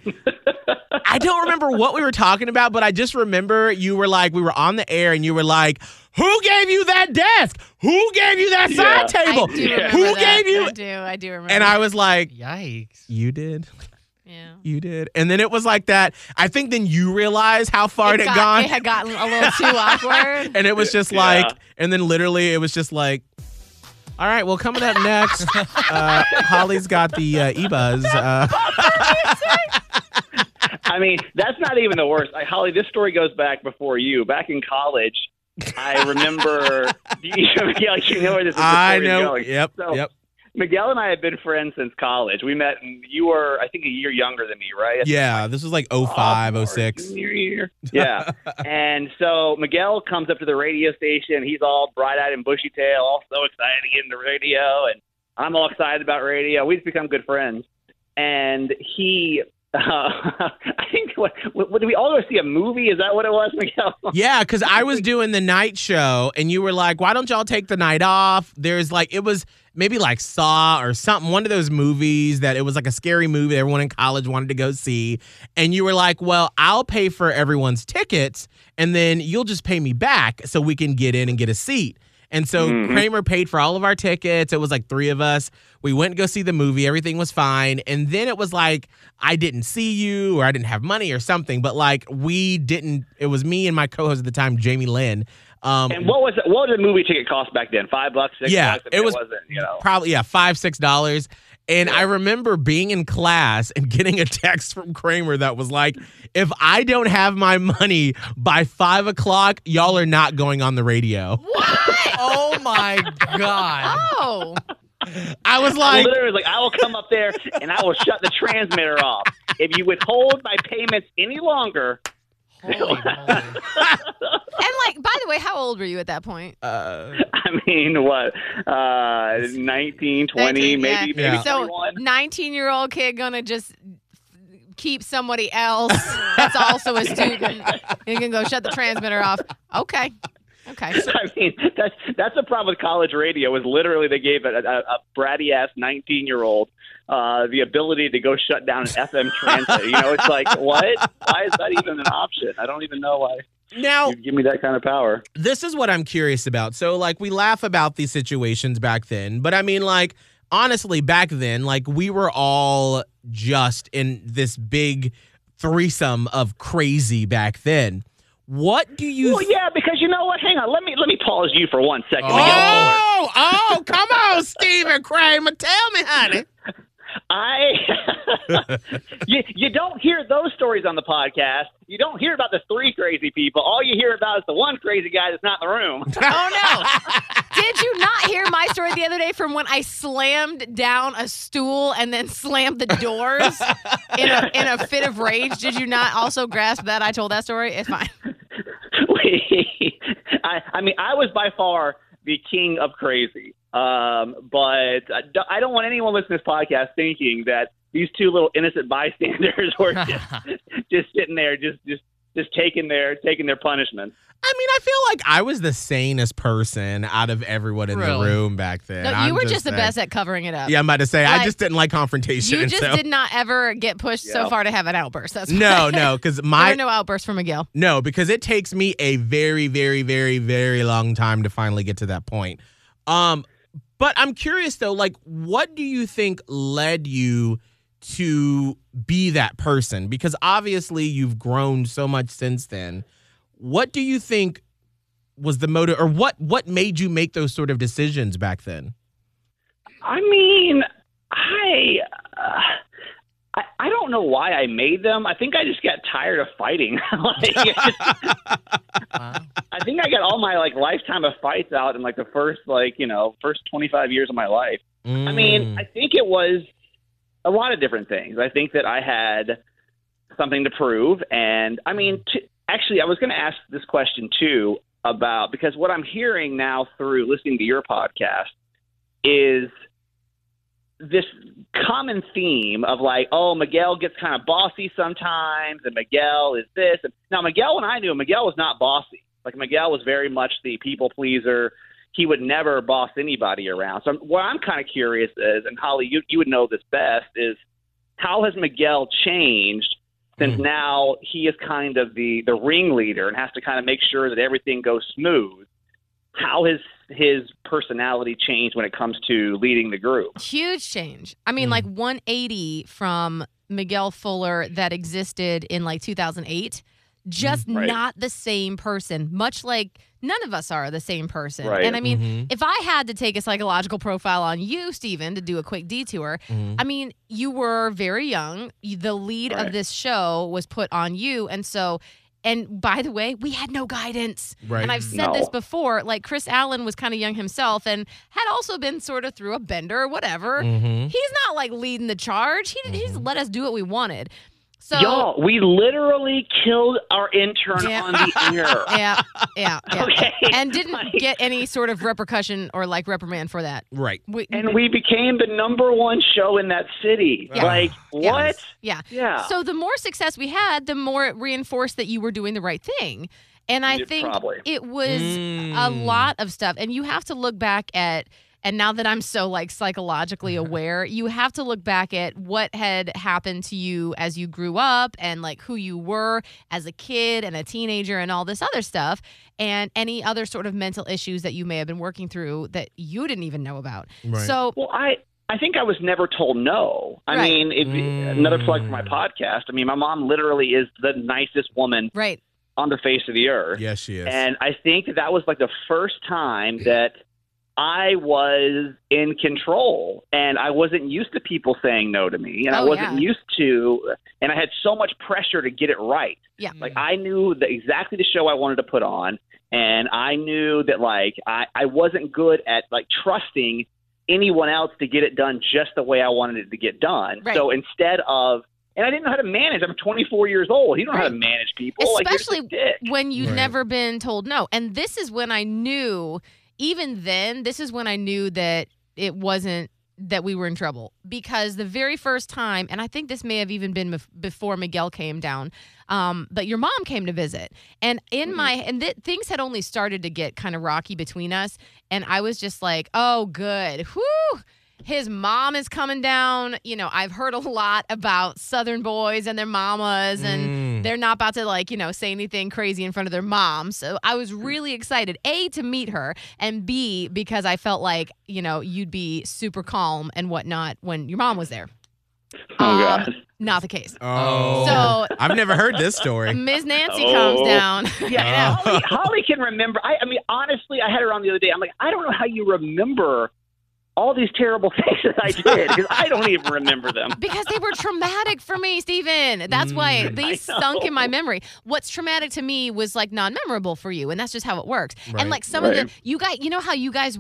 I don't remember what we were talking about, but I just remember you were like, we were on the air and you were like, who gave you that desk? Who gave you that side table? Who gave you? I do remember. And I was like, yikes. You did. Yeah. You did. And then it was like that. I think then you realized how far it had gone. It had gotten a little too awkward. And it was just like, and then literally it was just like, all right, well, coming up next, Holly's got the e-buzz. I mean, that's not even the worst. Holly, this story goes back before you. Back in college, I remember, you know where this is going. Yep, so, yep. Miguel and I have been friends since college. We met, and you were, I think, a year younger than me, right? Yeah, this was like 05, 06. Yeah. And so Miguel comes up to the radio station. He's all bright-eyed and bushy-tailed, all so excited to get into radio. And I'm all excited about radio. We've become good friends. And he, I think, what did we all go see a movie? Is that what it was, Miguel? Yeah, because I was doing the night show, and you were like, why don't y'all take the night off? There's like, it was maybe like Saw or something, one of those movies that it was like a scary movie everyone in college wanted to go see. And you were like, well, I'll pay for everyone's tickets, and then you'll just pay me back so we can get in and get a seat. And so Kramer paid for all of our tickets. It was like three of us. We went to go see the movie. Everything was fine. And then it was like, I didn't see you or I didn't have money or something. But like it was me and my co-host at the time, Jamie Lynn. And what was the movie ticket cost back then? $5, $6? Yeah, bucks, it wasn't, probably, $5, $6. And I remember being in class and getting a text from Kramer that was like, if I don't have my money by 5 o'clock, y'all are not going on the radio. What? Oh, my God. Oh. I was like, I will come up there and I will shut the transmitter off. If you withhold my payments any longer. Holy and like, by the way, how old were you at that point? I mean, what? 19, 20, maybe 21. So 19-year-old kid gonna just keep somebody else that's also a student and can go shut the transmitter off. Okay. I mean, that's the problem with college radio is literally they gave a bratty-ass 19-year-old the ability to go shut down an FM transmitter. It's like, what? Why is that even an option? I don't even know why. Now, you give me that kind of power. This is what I'm curious about. So, like, we laugh about these situations back then. But, I mean, like, honestly, back then, like, we were all just in this big threesome of crazy back then. What do you... Well, yeah, because you know what? Hang on. Let me pause you for 1 second. Oh, come on, Stephen Kramer. Tell me, honey. You don't hear those stories on the podcast. You don't hear about the three crazy people. All you hear about is the one crazy guy that's not in the room. Oh, no. Did you not hear my story the other day from when I slammed down a stool and then slammed the doors in a fit of rage? Did you not also grasp that? I told that story. It's fine. I mean, I was by far the king of crazy. But I don't want anyone listening to this podcast thinking that these two little innocent bystanders were just sitting there, just taking their punishment. I mean, I feel like I was the sanest person out of everyone in the room back then. No, you were just the best at covering it up. Yeah, I'm about to say, like, I just didn't like confrontation. You just did not ever get pushed so far to have an outburst. That's no, because there were no outbursts from Miguel. No, because it takes me a very, very, very, very long time to finally get to that point. But I'm curious, though, like, what do you think led you to be that person? Because obviously you've grown so much since then. What do you think was the motive, or what made you make those sort of decisions back then? I mean, I don't know why I made them. I think I just got tired of fighting. I think I got all my lifetime of fights out in the first 25 years of my life. I mean, I think it was a lot of different things. I think that I had something to prove. And I mean, actually, I was going to ask this question too about, because what I'm hearing now through listening to your podcast is this common theme of Miguel gets kind of bossy sometimes, and Miguel is this. Now, Miguel, when I knew him, Miguel was not bossy. Miguel was very much the people pleaser. He would never boss anybody around. So what I'm kind of curious is, and Holly, you would know this best, is how has Miguel changed since now he is kind of the ringleader and has to kind of make sure that everything goes smooth. How has his personality changed when it comes to leading the group? Huge change. I mean, like 180 from Miguel Fuller that existed in like 2008. Just not the same person, much like none of us are the same person. Right. And I mean, if I had to take a psychological profile on you, Stephen, to do a quick detour, I mean, you were very young. The lead of this show was put on you. And so, and by the way, we had no guidance. Right. And I've said this before, like Chris Allen was kind of young himself and had also been sort of through a bender or whatever. He's not like leading the charge. He just let us do what we wanted. So, y'all, we literally killed our intern on the air. Okay. And didn't get any sort of repercussion or like reprimand for that. Right. And we became the number one show in that city. Like, what? Yeah. So the more success we had, the more it reinforced that you were doing the right thing. And I think it was a lot of stuff. And you have to look back at... And now that I'm so like psychologically aware, you have to look back at what had happened to you as you grew up and like who you were as a kid and a teenager and all this other stuff and any other sort of mental issues that you may have been working through that you didn't even know about. Right. So, well, I think I was never told no. I mean, another plug for my podcast. I mean, my mom literally is the nicest woman on the face of the earth. Yes, she is. And I think that was like the first time that I was in control, and I wasn't used to people saying no to me, and I wasn't used to, and I had so much pressure to get it right. Yeah. Like, I knew exactly the show I wanted to put on, and I knew that, like, I wasn't good at, like, trusting anyone else to get it done just the way I wanted it to get done. Right. So instead of, and I didn't know how to manage. I'm 24 years old. You don't know how to manage people. Especially like, you're just a dick. When you've never been told no. And this is when I knew... Even then, this is when I knew that it wasn't that we were in trouble, because the very first time, and I think this may have even been before Miguel came down, but your mom came to visit, and things had only started to get kind of rocky between us, and I was just like, oh, good, whew. His mom is coming down. You know, I've heard a lot about Southern boys and their mamas, and they're not about to, like, you know, say anything crazy in front of their mom. So I was really excited, A, to meet her, and B, because I felt like, you know, you'd be super calm and whatnot when your mom was there. Oh, God. Not the case. Oh. So, I've never heard this story. Ms. Nancy comes down. Yeah, Holly can remember. I mean, honestly, I had her on the other day. I'm like, I don't know how you remember all these terrible things that I did, because I don't even remember them. Because they were traumatic for me, Stephen. That's why they sunk in my memory. What's traumatic to me was, like, non-memorable for you, and that's just how it works. Right. And, like, some of the – you guys, you know how you guys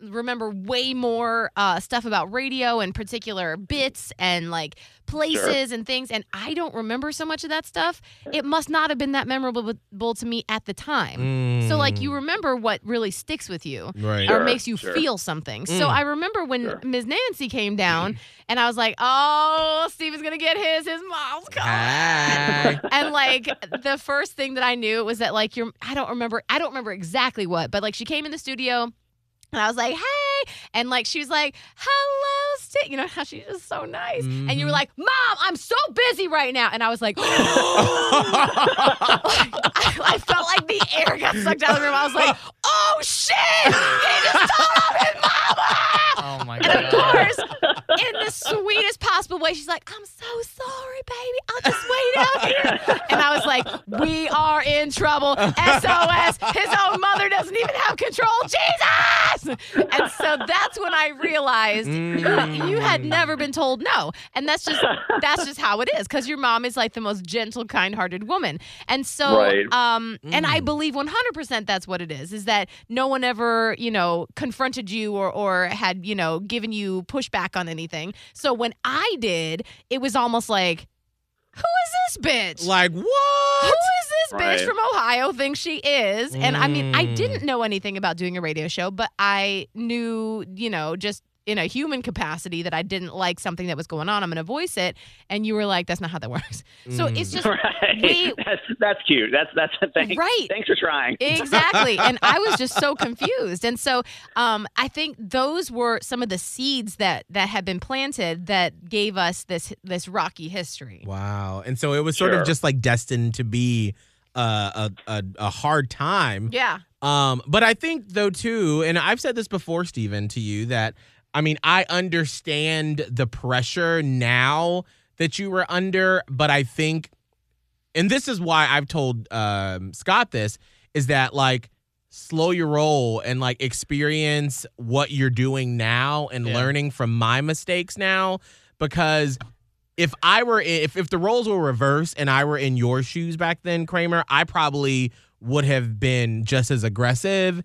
remember way more stuff about radio and particular bits and, like, places and things, and I don't remember so much of that stuff. It must not have been that memorable to me at the time. So, like, you remember what really sticks with you or makes you feel something. So I remember when Ms. Nancy came down, and I was like, oh, Stephen's going to get his mom's coming. And, like, the first thing that I knew was that, like, I don't remember exactly what, but, like, she came in the studio, and I was like, hey. And, like, she was like, hello, Stephen. You know how she's just so nice. And you were like, Mom, I'm so busy right now. And I was like, I felt like the air got sucked out of the room. I was like, oh, shit. He just told off his mama. Oh, my God. And, of course, in the sweetest possible way, she's like, I'm so sorry, baby. I'll just wait out here. And I was like, we are in trouble. SOS. His own mother doesn't even have control. Jesus! And so that's when I realized you had never been told no. And that's just how it is, because your mom is, like, the most gentle, kind-hearted woman. And so and I believe 100% that's what it is that no one ever, you know, confronted you or had, you know, given you pushback on anything. So when I did, it was almost like, who is this bitch? Like, what? Who is this bitch from Ohio thinks she is? And I mean, I didn't know anything about doing a radio show, but I knew, you know, just in a human capacity that I didn't like something that was going on, I'm going to voice it. And you were like, that's not how that works. So it's just right. That's cute. That's a thing. Right. Thanks for trying. Exactly. And I was just so confused. And so I think those were some of the seeds that had been planted that gave us this rocky history. Wow. And so it was sort of just like destined to be a hard time. Yeah. But I think though too, and I've said this before, Stephen, to you that, I mean, I understand the pressure now that you were under, but I think, and this is why I've told Scott this, is that, like, slow your roll and, like, experience what you're doing now and learning from my mistakes now. Because if I were, if the roles were reversed and I were in your shoes back then, Kramer, I probably would have been just as aggressive.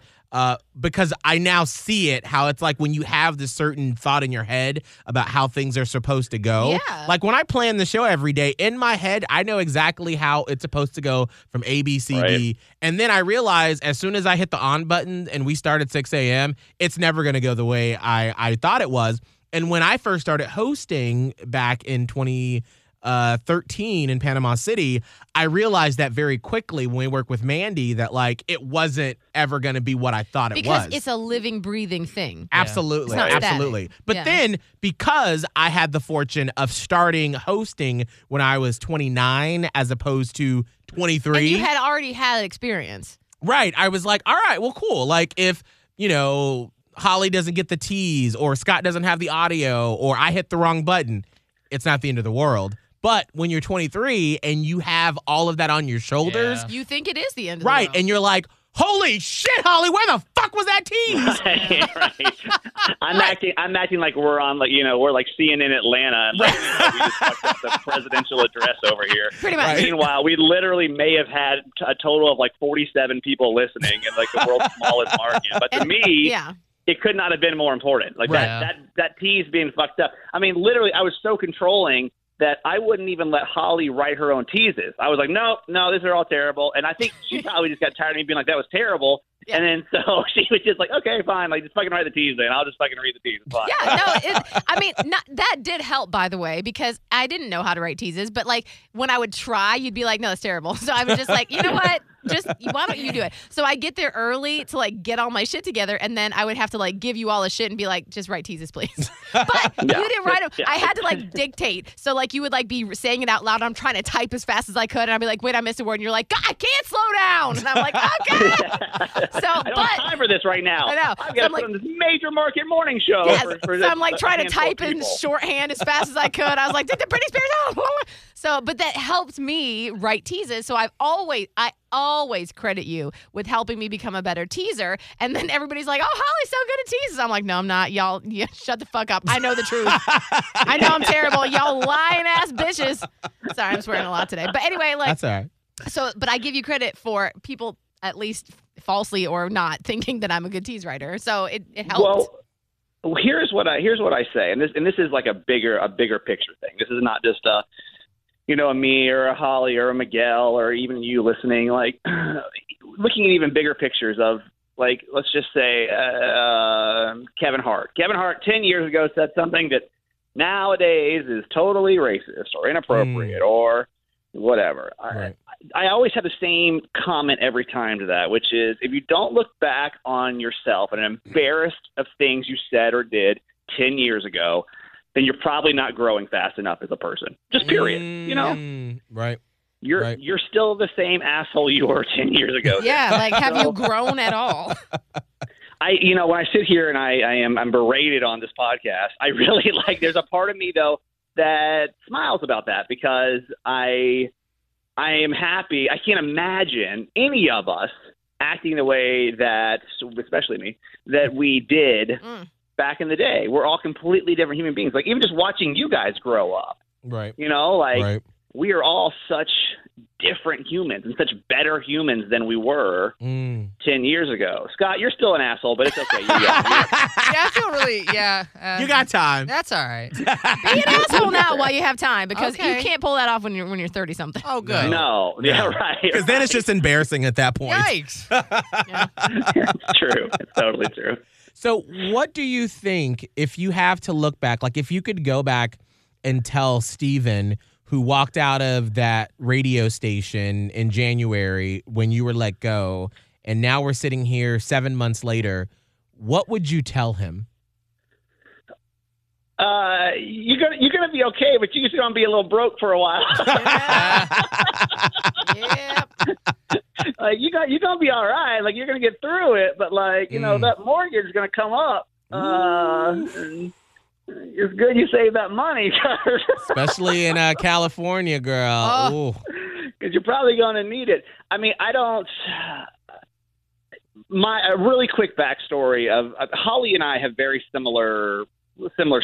Because I now see it, how it's like when you have this certain thought in your head about how things are supposed to go. Yeah. Like when I plan the show every day, in my head, I know exactly how it's supposed to go from A, B, C, D. And then I realize as soon as I hit the on button and we start at 6 a.m., it's never going to go the way I thought it was. And when I first started hosting back in 2013 in Panama City, I realized that very quickly when we worked with Mandy that, like, it wasn't ever going to be what I thought it was. Because it's a living, breathing thing. Absolutely. Yeah. Absolutely. Static. But then because I had the fortune of starting hosting when I was 29 as opposed to 23. And you had already had experience. Right. I was like, all right, well, cool. Like, if, you know, Holly doesn't get the tease or Scott doesn't have the audio or I hit the wrong button, it's not the end of the world. But when you're 23 and you have all of that on your shoulders, you think it is the end of the world. Right, and you're like, holy shit, Holly, where the fuck was that tease? Right. I'm acting like we're on, like, you know, we're like CNN Atlanta. And like, you know, we just fucked up the presidential address over here. Pretty much. Right. Meanwhile, we literally may have had a total of like 47 people listening in like the world's smallest market. But to me, it could not have been more important. Like that tease being fucked up. I mean, literally, I was so controlling that I wouldn't even let Holly write her own teases. I was like, no, these are all terrible. And I think she probably just got tired of me being like, that was terrible. Yeah. And then so she was just like, okay, fine. Like, just fucking write the tease then. I'll just fucking read the tease. Fine. Yeah, that did help, by the way, because I didn't know how to write teases. But, like, when I would try, you'd be like, no, it's terrible. So I was just like, you know what? Just why don't you do it? So I get there early to, like, get all my shit together, and then I would have to, like, give you all a shit and be like, just write teases, please. But you didn't write them. Yeah. I had to, like, dictate. So, like, you would, like, be saying it out loud. I'm trying to type as fast as I could, and I'd be like, wait, I missed a word. And you're like, God, I can't slow down. And I'm like, okay. So, I don't have time for this right now. I know. I've got to put on this major market morning show. Yes. So I'm like trying to type in shorthand as fast as I could. I was like, did the Britney Spears out? So, but that helped me write teases. So I always credit you with helping me become a better teaser. And then everybody's like, oh, Holly's so good at teases. I'm like, no, I'm not. Y'all, shut the fuck up. I know the truth. I know I'm terrible. Y'all lying ass bitches. Sorry, I'm swearing a lot today. But anyway, like, that's all right. So, but I give you credit for people at least falsely or not thinking that I'm a good tease writer. So it helps. Well, here's what I say. And this is like a bigger picture thing. This is not just a, you know, a me or a Holly or a Miguel or even you listening, like looking at even bigger pictures of, like, let's just say Kevin Hart. Kevin Hart 10 years ago said something that nowadays is totally racist or inappropriate or whatever. Right. I always have the same comment every time to that, which is if you don't look back on yourself and embarrassed of things you said or did 10 years ago, then you're probably not growing fast enough as a person. Just period. You know? Right. You're still the same asshole you were 10 years ago. Yeah, like have you grown at all? When I sit here and I'm berated on this podcast, I really like there's a part of me though that smiles about that because I am happy. I can't imagine any of us acting the way that, especially me, that we did back in the day. We're all completely different human beings. Like, even just watching you guys grow up. Right. You know, like, we are all such different humans and such better humans than we were 10 years ago. Scott, you're still an asshole, but it's okay. Yeah, I feel really, you got time. That's all right. Be an asshole now while you have time because you can't pull that off when you're 30-something. Oh, good. No. Yeah, right. Because then it's just embarrassing at that point. Yikes. It's true. It's totally true. So what do you think, if you have to look back, like if you could go back and tell Stephen, who walked out of that radio station in January when you were let go, and now we're sitting here 7 months later, what would you tell him? You're gonna be okay, but you're just gonna be a little broke for a while. Yeah. Yep. Like you're gonna be all right. Like you're gonna get through it, but like you know that mortgage is gonna come up. And it's good you save that money, especially in California, girl. Because you're probably gonna need it. I mean, I don't. A really quick backstory of Holly and I have very similar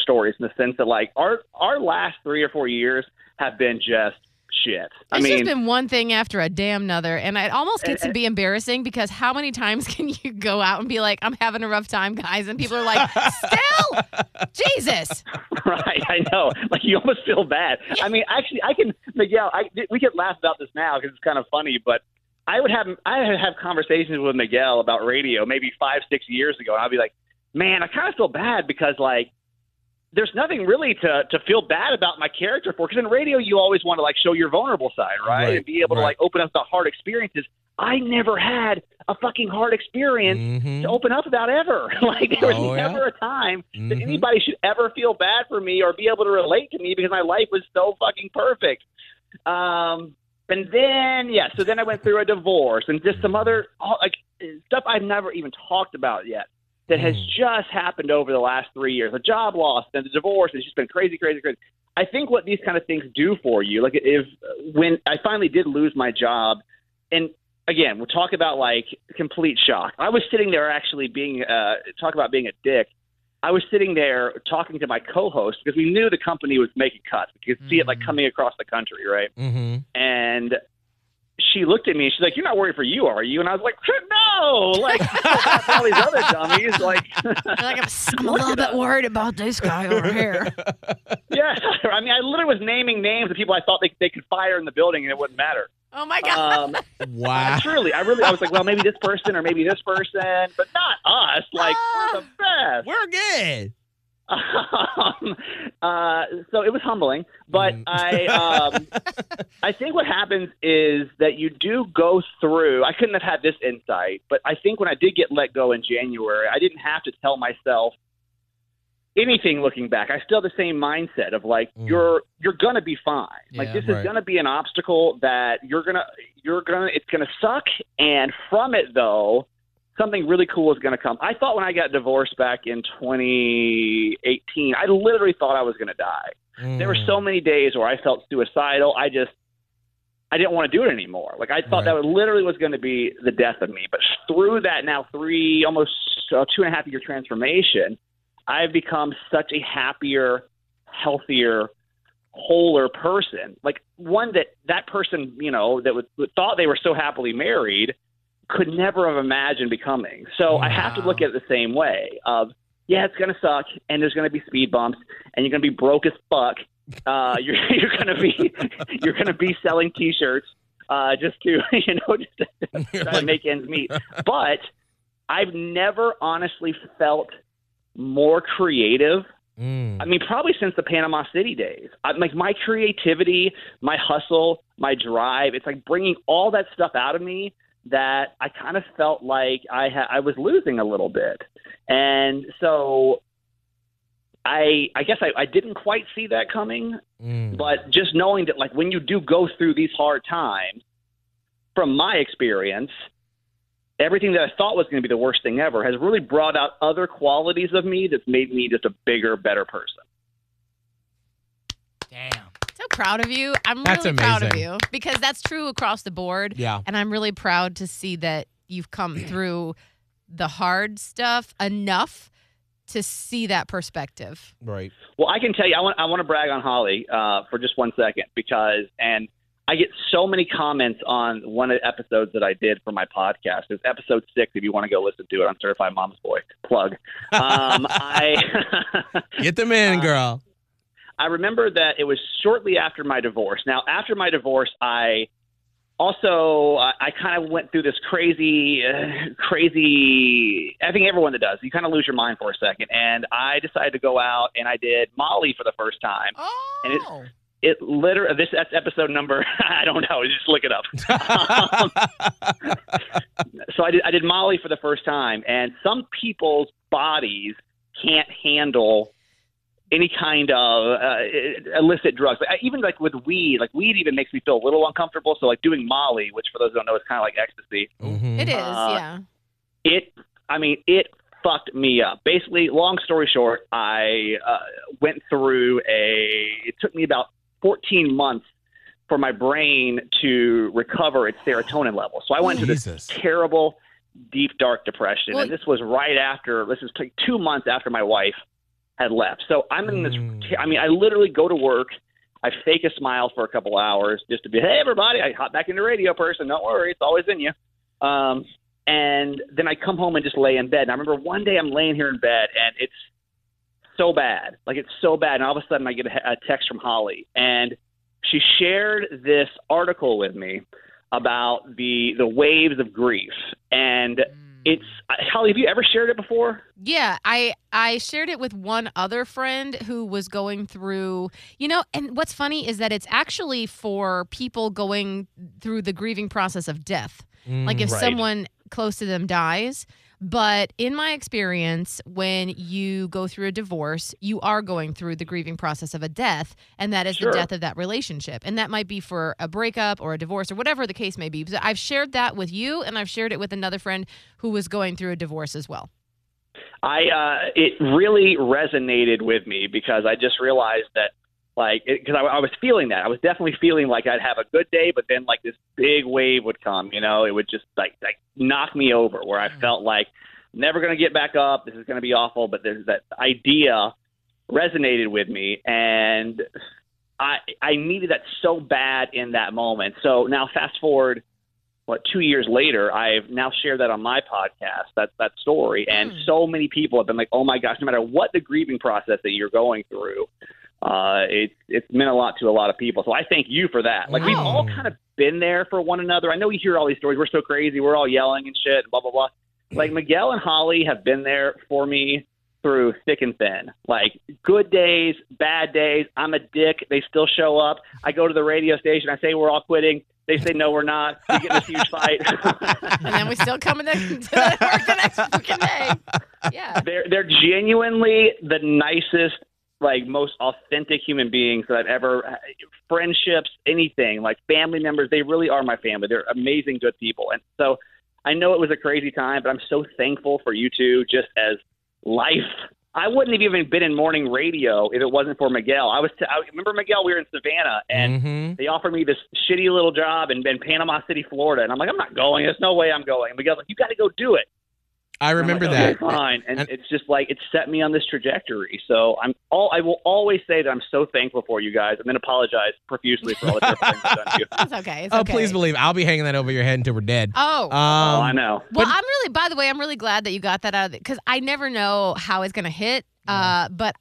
stories in the sense that like our last 3 or 4 years have been just shit. It's just been one thing after a damn another, and it almost gets to be embarrassing because how many times can you go out and be like, I'm having a rough time, guys, and people are like, still? Jesus. Right, I know. Like you almost feel bad. Yeah. I mean, actually, we can laugh about this now because it's kind of funny, but I would have conversations with Miguel about radio maybe 5-6 years ago, and I'd be like, man, I kind of feel bad because like, there's nothing really to feel bad about my character for, because in radio you always want to like show your vulnerable side, right? And be able to like open up the hard experiences. I never had a fucking hard experience to open up about ever. Like there was never a time that anybody should ever feel bad for me or be able to relate to me because my life was so fucking perfect. So then I went through a divorce and just some other like stuff I've never even talked about yet. That has just happened over the last 3 years. A job loss and the divorce has just been crazy. I think what these kind of things do for you, like when I finally did lose my job, and again, we'll talk about like complete shock. I was sitting there actually talk about being a dick. I was sitting there talking to my co-host because we knew the company was making cuts. You could see it like coming across the country, right? And she looked at me and she's like, you're not worried for you, are you? And I was like, no, like all these other dummies. Like, I'm a little bit worried about this guy over here. Yeah. I mean, I literally was naming names of people I thought they could fire in the building and it wouldn't matter. Oh my God. Wow. Truly. I was like, well, maybe this person or maybe this person, but not us. Like we're the best. We're good. So it was humbling, but I think what happens is that you do go through, I couldn't have had this insight, but I think when I did get let go in January, I didn't have to tell myself anything looking back. I still have the same mindset of like, you're going to be fine. Yeah, like this is going to be an obstacle that it's going to suck. And from it though, something really cool is going to come. I thought when I got divorced back in 2018, I literally thought I was going to die. There were so many days where I felt suicidal. I didn't want to do it anymore. Like I thought that literally was going to be the death of me. But through that now almost 2.5 year transformation, I've become such a happier, healthier, wholer person. Like one that person, you know, that thought they were so happily married could never have imagined becoming. So I have to look at it the same way of, yeah, it's going to suck and there's going to be speed bumps and you're going to be broke as fuck. You're going to be selling t-shirts just to try to make ends meet. But I've never honestly felt more creative. I mean, probably since the Panama City days. Like my creativity, my hustle, my drive, it's like bringing all that stuff out of me that I kind of felt like I was losing a little bit. And so I guess I didn't quite see that coming, but just knowing that like when you do go through these hard times, from my experience, everything that I thought was going to be the worst thing ever has really brought out other qualities of me that's made me just a bigger, better person. Damn. Proud of you. Proud of you because that's true across the board. Yeah. And I'm really proud to see that you've come through the hard stuff enough to see that perspective. Right. Well, I can tell you, I want to brag on Holly for just 1 second because, and I get so many comments on one of the episodes that I did for my podcast. It's episode 6. If you want to go listen to it on Certified Mama's Boy, plug. Get them in, girl. I remember that it was shortly after my divorce. Now, after my divorce, I Also, I kind of went through this crazy, I think everyone that does, you kind of lose your mind for a second. And I decided to go out and I did Molly for the first time. Oh. And it literally, that's episode number, I don't know, just look it up. So I did Molly for the first time, and some people's bodies can't handle any kind of illicit drugs. Like, even like with weed, even makes me feel a little uncomfortable. So like doing Molly, which for those who don't know, is kind of like ecstasy. Mm-hmm. It is, yeah. It fucked me up. Basically, long story short, I went through it took me about 14 months for my brain to recover its serotonin level. So I went to this terrible, deep, dark depression. Well, and this was like 2 months after my wife had left. So I'm in this, I literally go to work. I fake a smile for a couple hours just to be, hey, everybody. I hop back into radio person. Don't worry. It's always in you. And then I come home and just lay in bed. And I remember one day I'm laying here in bed and it's so bad. It's so bad. And all of a sudden I get a text from Holly. And she shared this article with me about the waves of grief. And Holly, have you ever shared it before? Yeah, I shared it with one other friend who was going through, and what's funny is that it's actually for people going through the grieving process of death. If someone close to them dies. But in my experience, when you go through a divorce, you are going through the grieving process of a death, and that is the death of that relationship. And that might be for a breakup or a divorce or whatever the case may be. So I've shared that with you, and I've shared it with another friend who was going through a divorce as well. It really resonated with me because I just realized that, because I was feeling that. I was definitely feeling like I'd have a good day, but then this big wave would come, it would just like knock me over where I felt like I'm never going to get back up. This is going to be awful. But there's that idea resonated with me, and I needed that so bad in that moment. So now fast forward, 2 years later, I've now shared that on my podcast, that story. And so many people have been like, oh my gosh, no matter what the grieving process that you're going through, it's meant a lot to a lot of people. So I thank you for that. We've all kind of been there for one another. I know we hear all these stories. We're so crazy. We're all yelling and shit, blah, blah, blah. Miguel and Holly have been there for me through thick and thin. Good days, bad days. I'm a dick. They still show up. I go to the radio station. I say we're all quitting. They say, no, we're not. We get in this huge fight. And then we still come to work the next fucking day. Yeah. They're genuinely the nicest, most authentic human beings that I've ever, friendships, anything, family members. They really are my family. They're amazing, good people. And so I know it was a crazy time, but I'm so thankful for you two just as life. I wouldn't have even been in morning radio if it wasn't for Miguel. I remember Miguel, we were in Savannah, and they offered me this shitty little job in Panama City, Florida. And I'm like, I'm not going. There's no way I'm going. And Miguel's like, you got to go do it. I remember that. Fine. And it's just it set me on this trajectory. So I will always say that I'm so thankful for you guys. I'm going to apologize profusely for all the terrible things I've done to you. It's okay. It's okay. Please believe I'll be hanging that over your head until we're dead. Oh, I know. Well, I'm really glad that you got that out of it because I never know how it's going to hit. But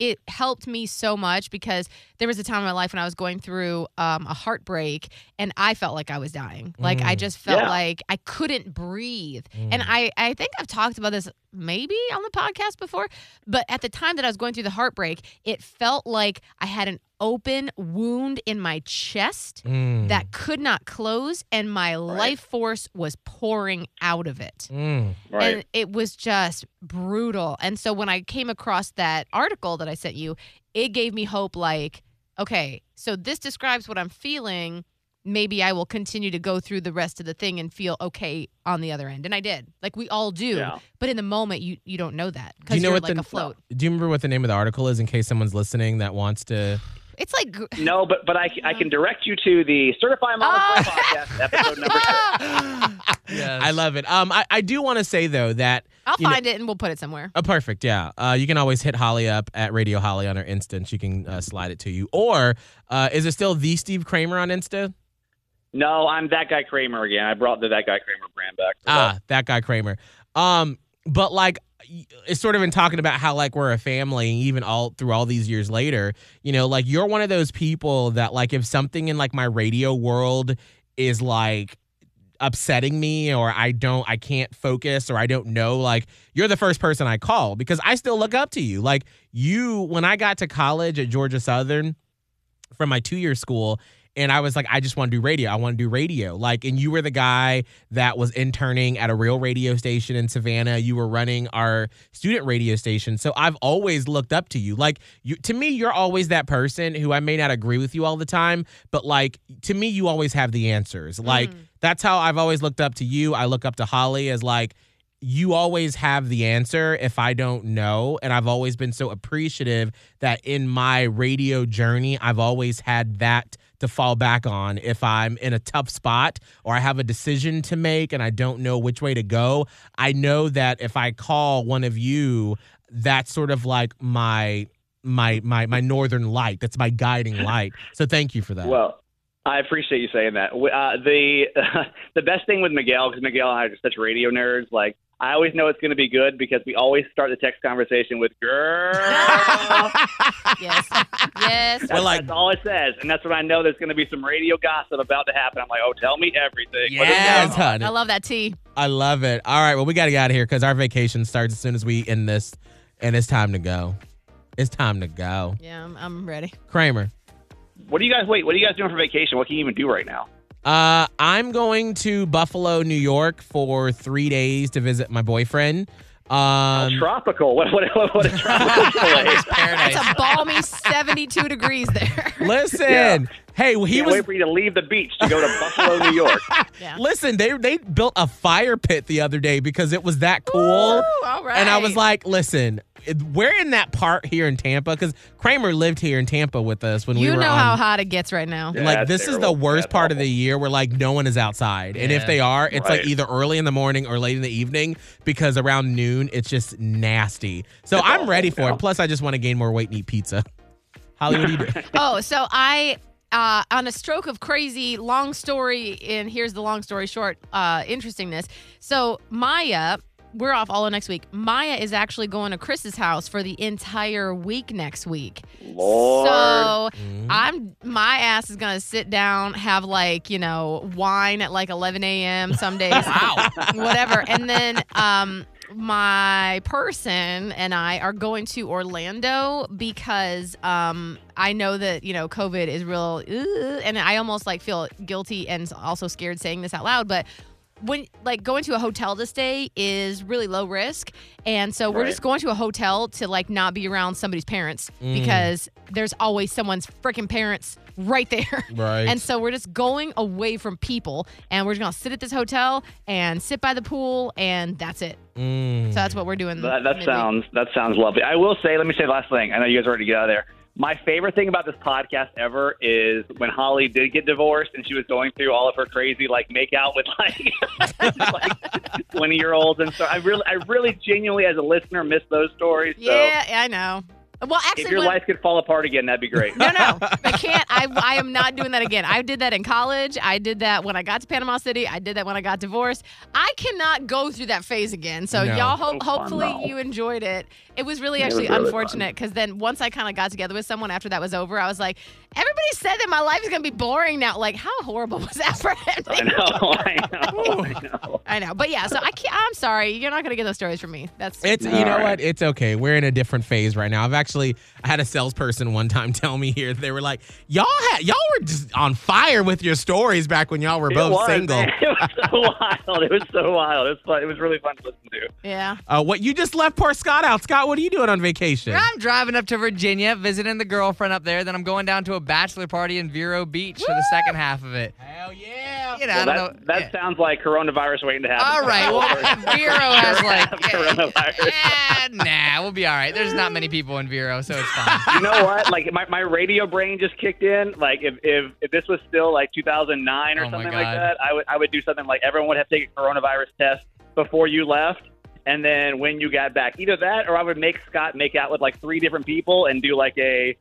it helped me so much because there was a time in my life when I was going through a heartbreak and I felt like I was dying. I just felt like I couldn't breathe. And I think I've talked about this maybe on the podcast before, but at the time that I was going through the heartbreak, it felt like I had an open wound in my chest that could not close, and my life force was pouring out of it. And it was just brutal. And so when I came across that article that I sent you, it gave me hope okay, so this describes what I'm feeling. Maybe I will continue to go through the rest of the thing and feel okay on the other end. And I did. We all do. Yeah. But in the moment, you don't know that because you're afloat. Do you remember what the name of the article is in case someone's listening that wants to... It's like... No, but I can direct you to the Certified Mama's Boy podcast, episode number 6. Yes. I love it. I do want to say, though, that... I'll find it and we'll put it somewhere. Oh, perfect, yeah. You can always hit Holly up at Radio Holly on her Insta. She can slide it to you. Or is it still the Steve Kramer on Insta? No, I'm That Guy Kramer again. I brought the That Guy Kramer brand back. That Guy Kramer. But it's sort of in talking about how we're a family, even through all these years later, you're one of those people that if something in my radio world is like upsetting me, or I can't focus, or I don't know, like, you're the first person I call because I still look up to you. Like, you, when I got to college at Georgia Southern from my 2-year school, and I was like, I just want to do radio. I want to do radio. Like, and you were the guy that was interning at a real radio station in Savannah. You were running our student radio station. So I've always looked up to you. Like, you, to me, you're always that person who I may not agree with you all the time, but like, to me, you always have the answers. Like, that's how I've always looked up to you. I look up to Holly as like, you always have the answer if I don't know. And I've always been so appreciative that in my radio journey, I've always had that to fall back on. If I'm in a tough spot or I have a decision to make and I don't know which way to go, I know that if I call one of you, that's sort of like my northern light. That's my guiding light. So thank you for that. Well, I appreciate you saying that. The best thing with Miguel, because Miguel and I are just such radio nerds, like, I always know it's going to be good because we always start the text conversation with "girl." Yes, yes. That's all it says, and that's when I know there's going to be some radio gossip about to happen. I'm like, oh, tell me everything. Yes, honey. I love that tea. I love it. All right, well, we got to get out of here because our vacation starts as soon as we end this, and it's time to go. It's time to go. Yeah, I'm ready. Kramer, what are you guys doing for vacation? What can you even do right now? I'm going to Buffalo, New York for 3 days to visit my boyfriend. Tropical. What a tropical place. Paradise. It's a balmy 72 degrees there. Listen. Yeah. Hey, wait for you to leave the beach to go to Buffalo, New York. Yeah. Listen, they built a fire pit the other day because it was that cool. Ooh, all right. And I was like, listen, we're in that part here in Tampa because Kramer lived here in Tampa with us when we were on. You know how hot it gets right now. Yeah, like, this is the worst part of the year where, like, no one is outside. Yeah. And if they are, it's, like, either early in the morning or late in the evening because around noon, it's just nasty. So I'm ready for it. Plus, I just want to gain more weight and eat pizza. Holly, what do you do? On a stroke of crazy, long story, and here's the long story short, interestingness. So Maya, we're off all of next week. Maya is actually going to Chris's house for the entire week next week. Lord. So my ass is going to sit down, have like, you know, wine at like 11 a.m. some days. Wow. Whatever. And then my person and I are going to Orlando because I know that, you know, COVID is real, and I almost like feel guilty and also scared saying this out loud, but when like going to a hotel to stay is really low risk, and so we're just going to a hotel to like not be around somebody's parents because there's always someone's freaking parents right there. Right. And so we're just going away from people, and we're just going to sit at this hotel and sit by the pool, and that's it. So that's what we're doing. That sounds lovely. I will say, let me say the last thing. I know you guys are ready to get out of there. My favorite thing about this podcast ever is when Holly did get divorced and she was going through all of her crazy, like, make out with, like, 20-year-olds. And so I really genuinely, as a listener, miss those stories. So. Yeah, I know. Well, actually, if your life could fall apart again, that'd be great. No, I can't. I am not doing that again. I did that in college. I did that when I got to Panama City. I did that when I got divorced. I cannot go through that phase again. So y'all, hopefully you enjoyed it. It was really actually unfortunate because then once I kind of got together with someone after that was over, I was like, everybody said that my life is going to be boring now. Like, how horrible was that for him? I know. But yeah, so I'm sorry. You're not going to get those stories from me. You know what? It's okay. We're in a different phase right now. I had a salesperson one time tell me here, they were like, y'all were just on fire with your stories back when y'all were both single. It was so wild. It was really fun to listen to. Yeah. What you just left poor Scott out. Scott, what are you doing on vacation? I'm driving up to Virginia, visiting the girlfriend up there. Then I'm going down to a bachelor party in Vero Beach for the second half of it. Hell yeah. You know, that sounds like coronavirus waiting to happen. All right. Well, Vero has like coronavirus. Nah, we'll be all right. There's not many people in Vero. So it's fine. You know what? Like my radio brain just kicked in. Like if this was still like 2009 or something like that, I would do something like everyone would have to take a coronavirus test before you left, and then when you got back, either that or I would make Scott make out with like 3 different people and do like a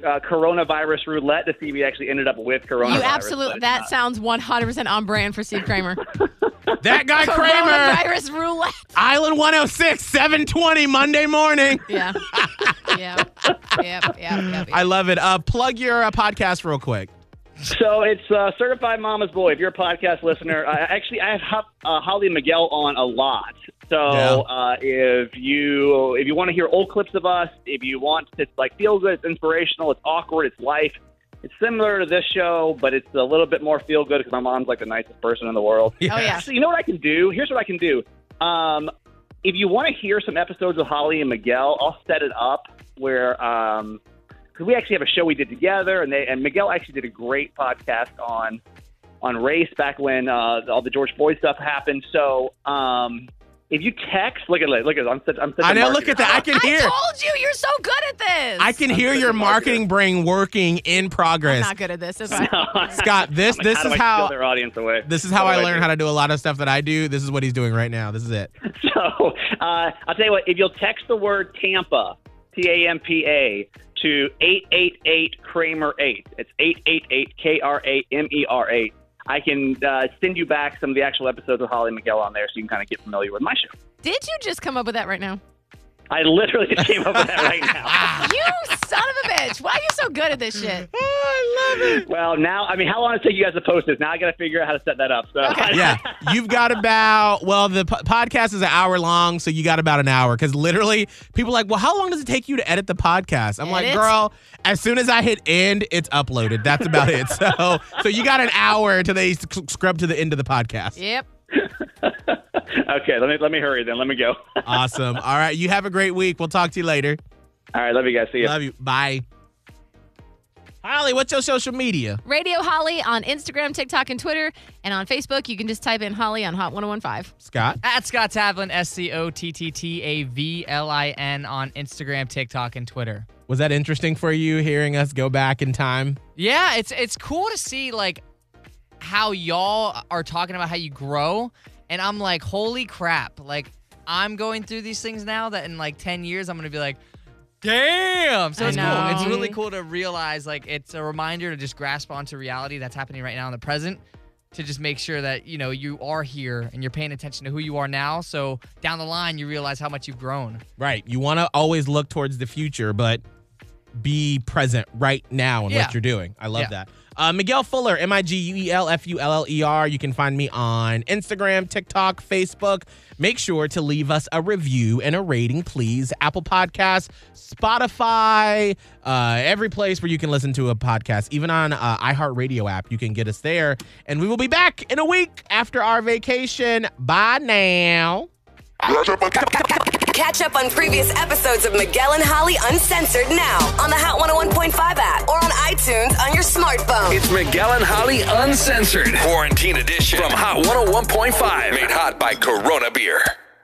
coronavirus roulette to see if we actually ended up with coronavirus. You absolutely. That sounds 100% on brand for Steve Kramer. That guy Kramer. Coronavirus roulette. Island 106, 7:20 Monday morning. Yeah. Yeah. Yep. I love it. Plug your podcast real quick. So it's Certified Mama's Boy. If you're a podcast listener, I have Holly and Miguel on a lot. So if you want to hear old clips of us, if you want to like feel good, it's inspirational, it's awkward, it's life. It's similar to this show, but it's a little bit more feel good because my mom's like the nicest person in the world. Yeah. Oh yeah. So you know what I can do? Here's what I can do. If you want to hear some episodes of Holly and Miguel, I'll set it up where. Because we actually have a show we did together, and Miguel actually did a great podcast on race back when all the George Floyd stuff happened. So if you text, look at I'm such a marketer. Look at that. I can hear. I told you, you're so good at this. I can hear your marketing brain working in progress. I'm not good at this, is I? Scott, this is how I steal their audience away. This is how I learn how to do a lot of stuff that I do. This is what he's doing right now. This is it. So I'll tell you what. If you'll text the word Tampa, T-A-M-P-A. To 888-KRAMER8. It's 888-KRAMER8. I can send you back some of the actual episodes of Holly and Miguel on there so you can kind of get familiar with my show. Did you just come up with that right now? I literally just came up with that right now. You son of a bitch. Why are you so good at this shit? Oh, I love it. Well, now, I mean, how long does it take you guys to post this? Now I got to figure out how to set that up. So. Okay. Yeah. You've got about, the podcast is an hour long, so you got about an hour. Because literally, people are like, well, how long does it take you to edit the podcast? I'm like, girl, as soon as I hit end, it's uploaded. That's about it. So you got an hour until they scrub to the end of the podcast. Yep. Okay, let me hurry then. Let me go. Awesome. All right, you have a great week. We'll talk to you later. All right, love you guys. See you. Love you. Bye. Holly, what's your social media? Radio Holly on Instagram, TikTok, and Twitter. And on Facebook, you can just type in Holly on Hot 101.5. Scott? At Scott Tavlin, ScottTavlin on Instagram, TikTok, and Twitter. Was that interesting for you, hearing us go back in time? Yeah, it's cool to see, like, how y'all are talking about how you grow. And I'm like, holy crap. Like, I'm going through these things now that in like 10 years, I'm going to be like, damn. So it's cool. It's really cool to realize, like, it's a reminder to just grasp onto reality that's happening right now in the present, to just make sure that, you know, you are here and you're paying attention to who you are now. So down the line, you realize how much you've grown. Right. You want to always look towards the future, but be present right now in what you're doing. I love that. Miguel Fuller, MiguelFulller. You can find me on Instagram, TikTok, Facebook. Make sure to leave us a review and a rating, please. Apple Podcasts, Spotify, every place where you can listen to a podcast. Even on iHeartRadio app, you can get us there. And we will be back in a week after our vacation. Bye now. Catch up on previous episodes of Miguel and Holly Uncensored now on the Hot 101.5 app or on iTunes on your smartphone. It's Miguel and Holly Uncensored, Quarantine Edition from Hot 101.5, made hot by Corona Beer.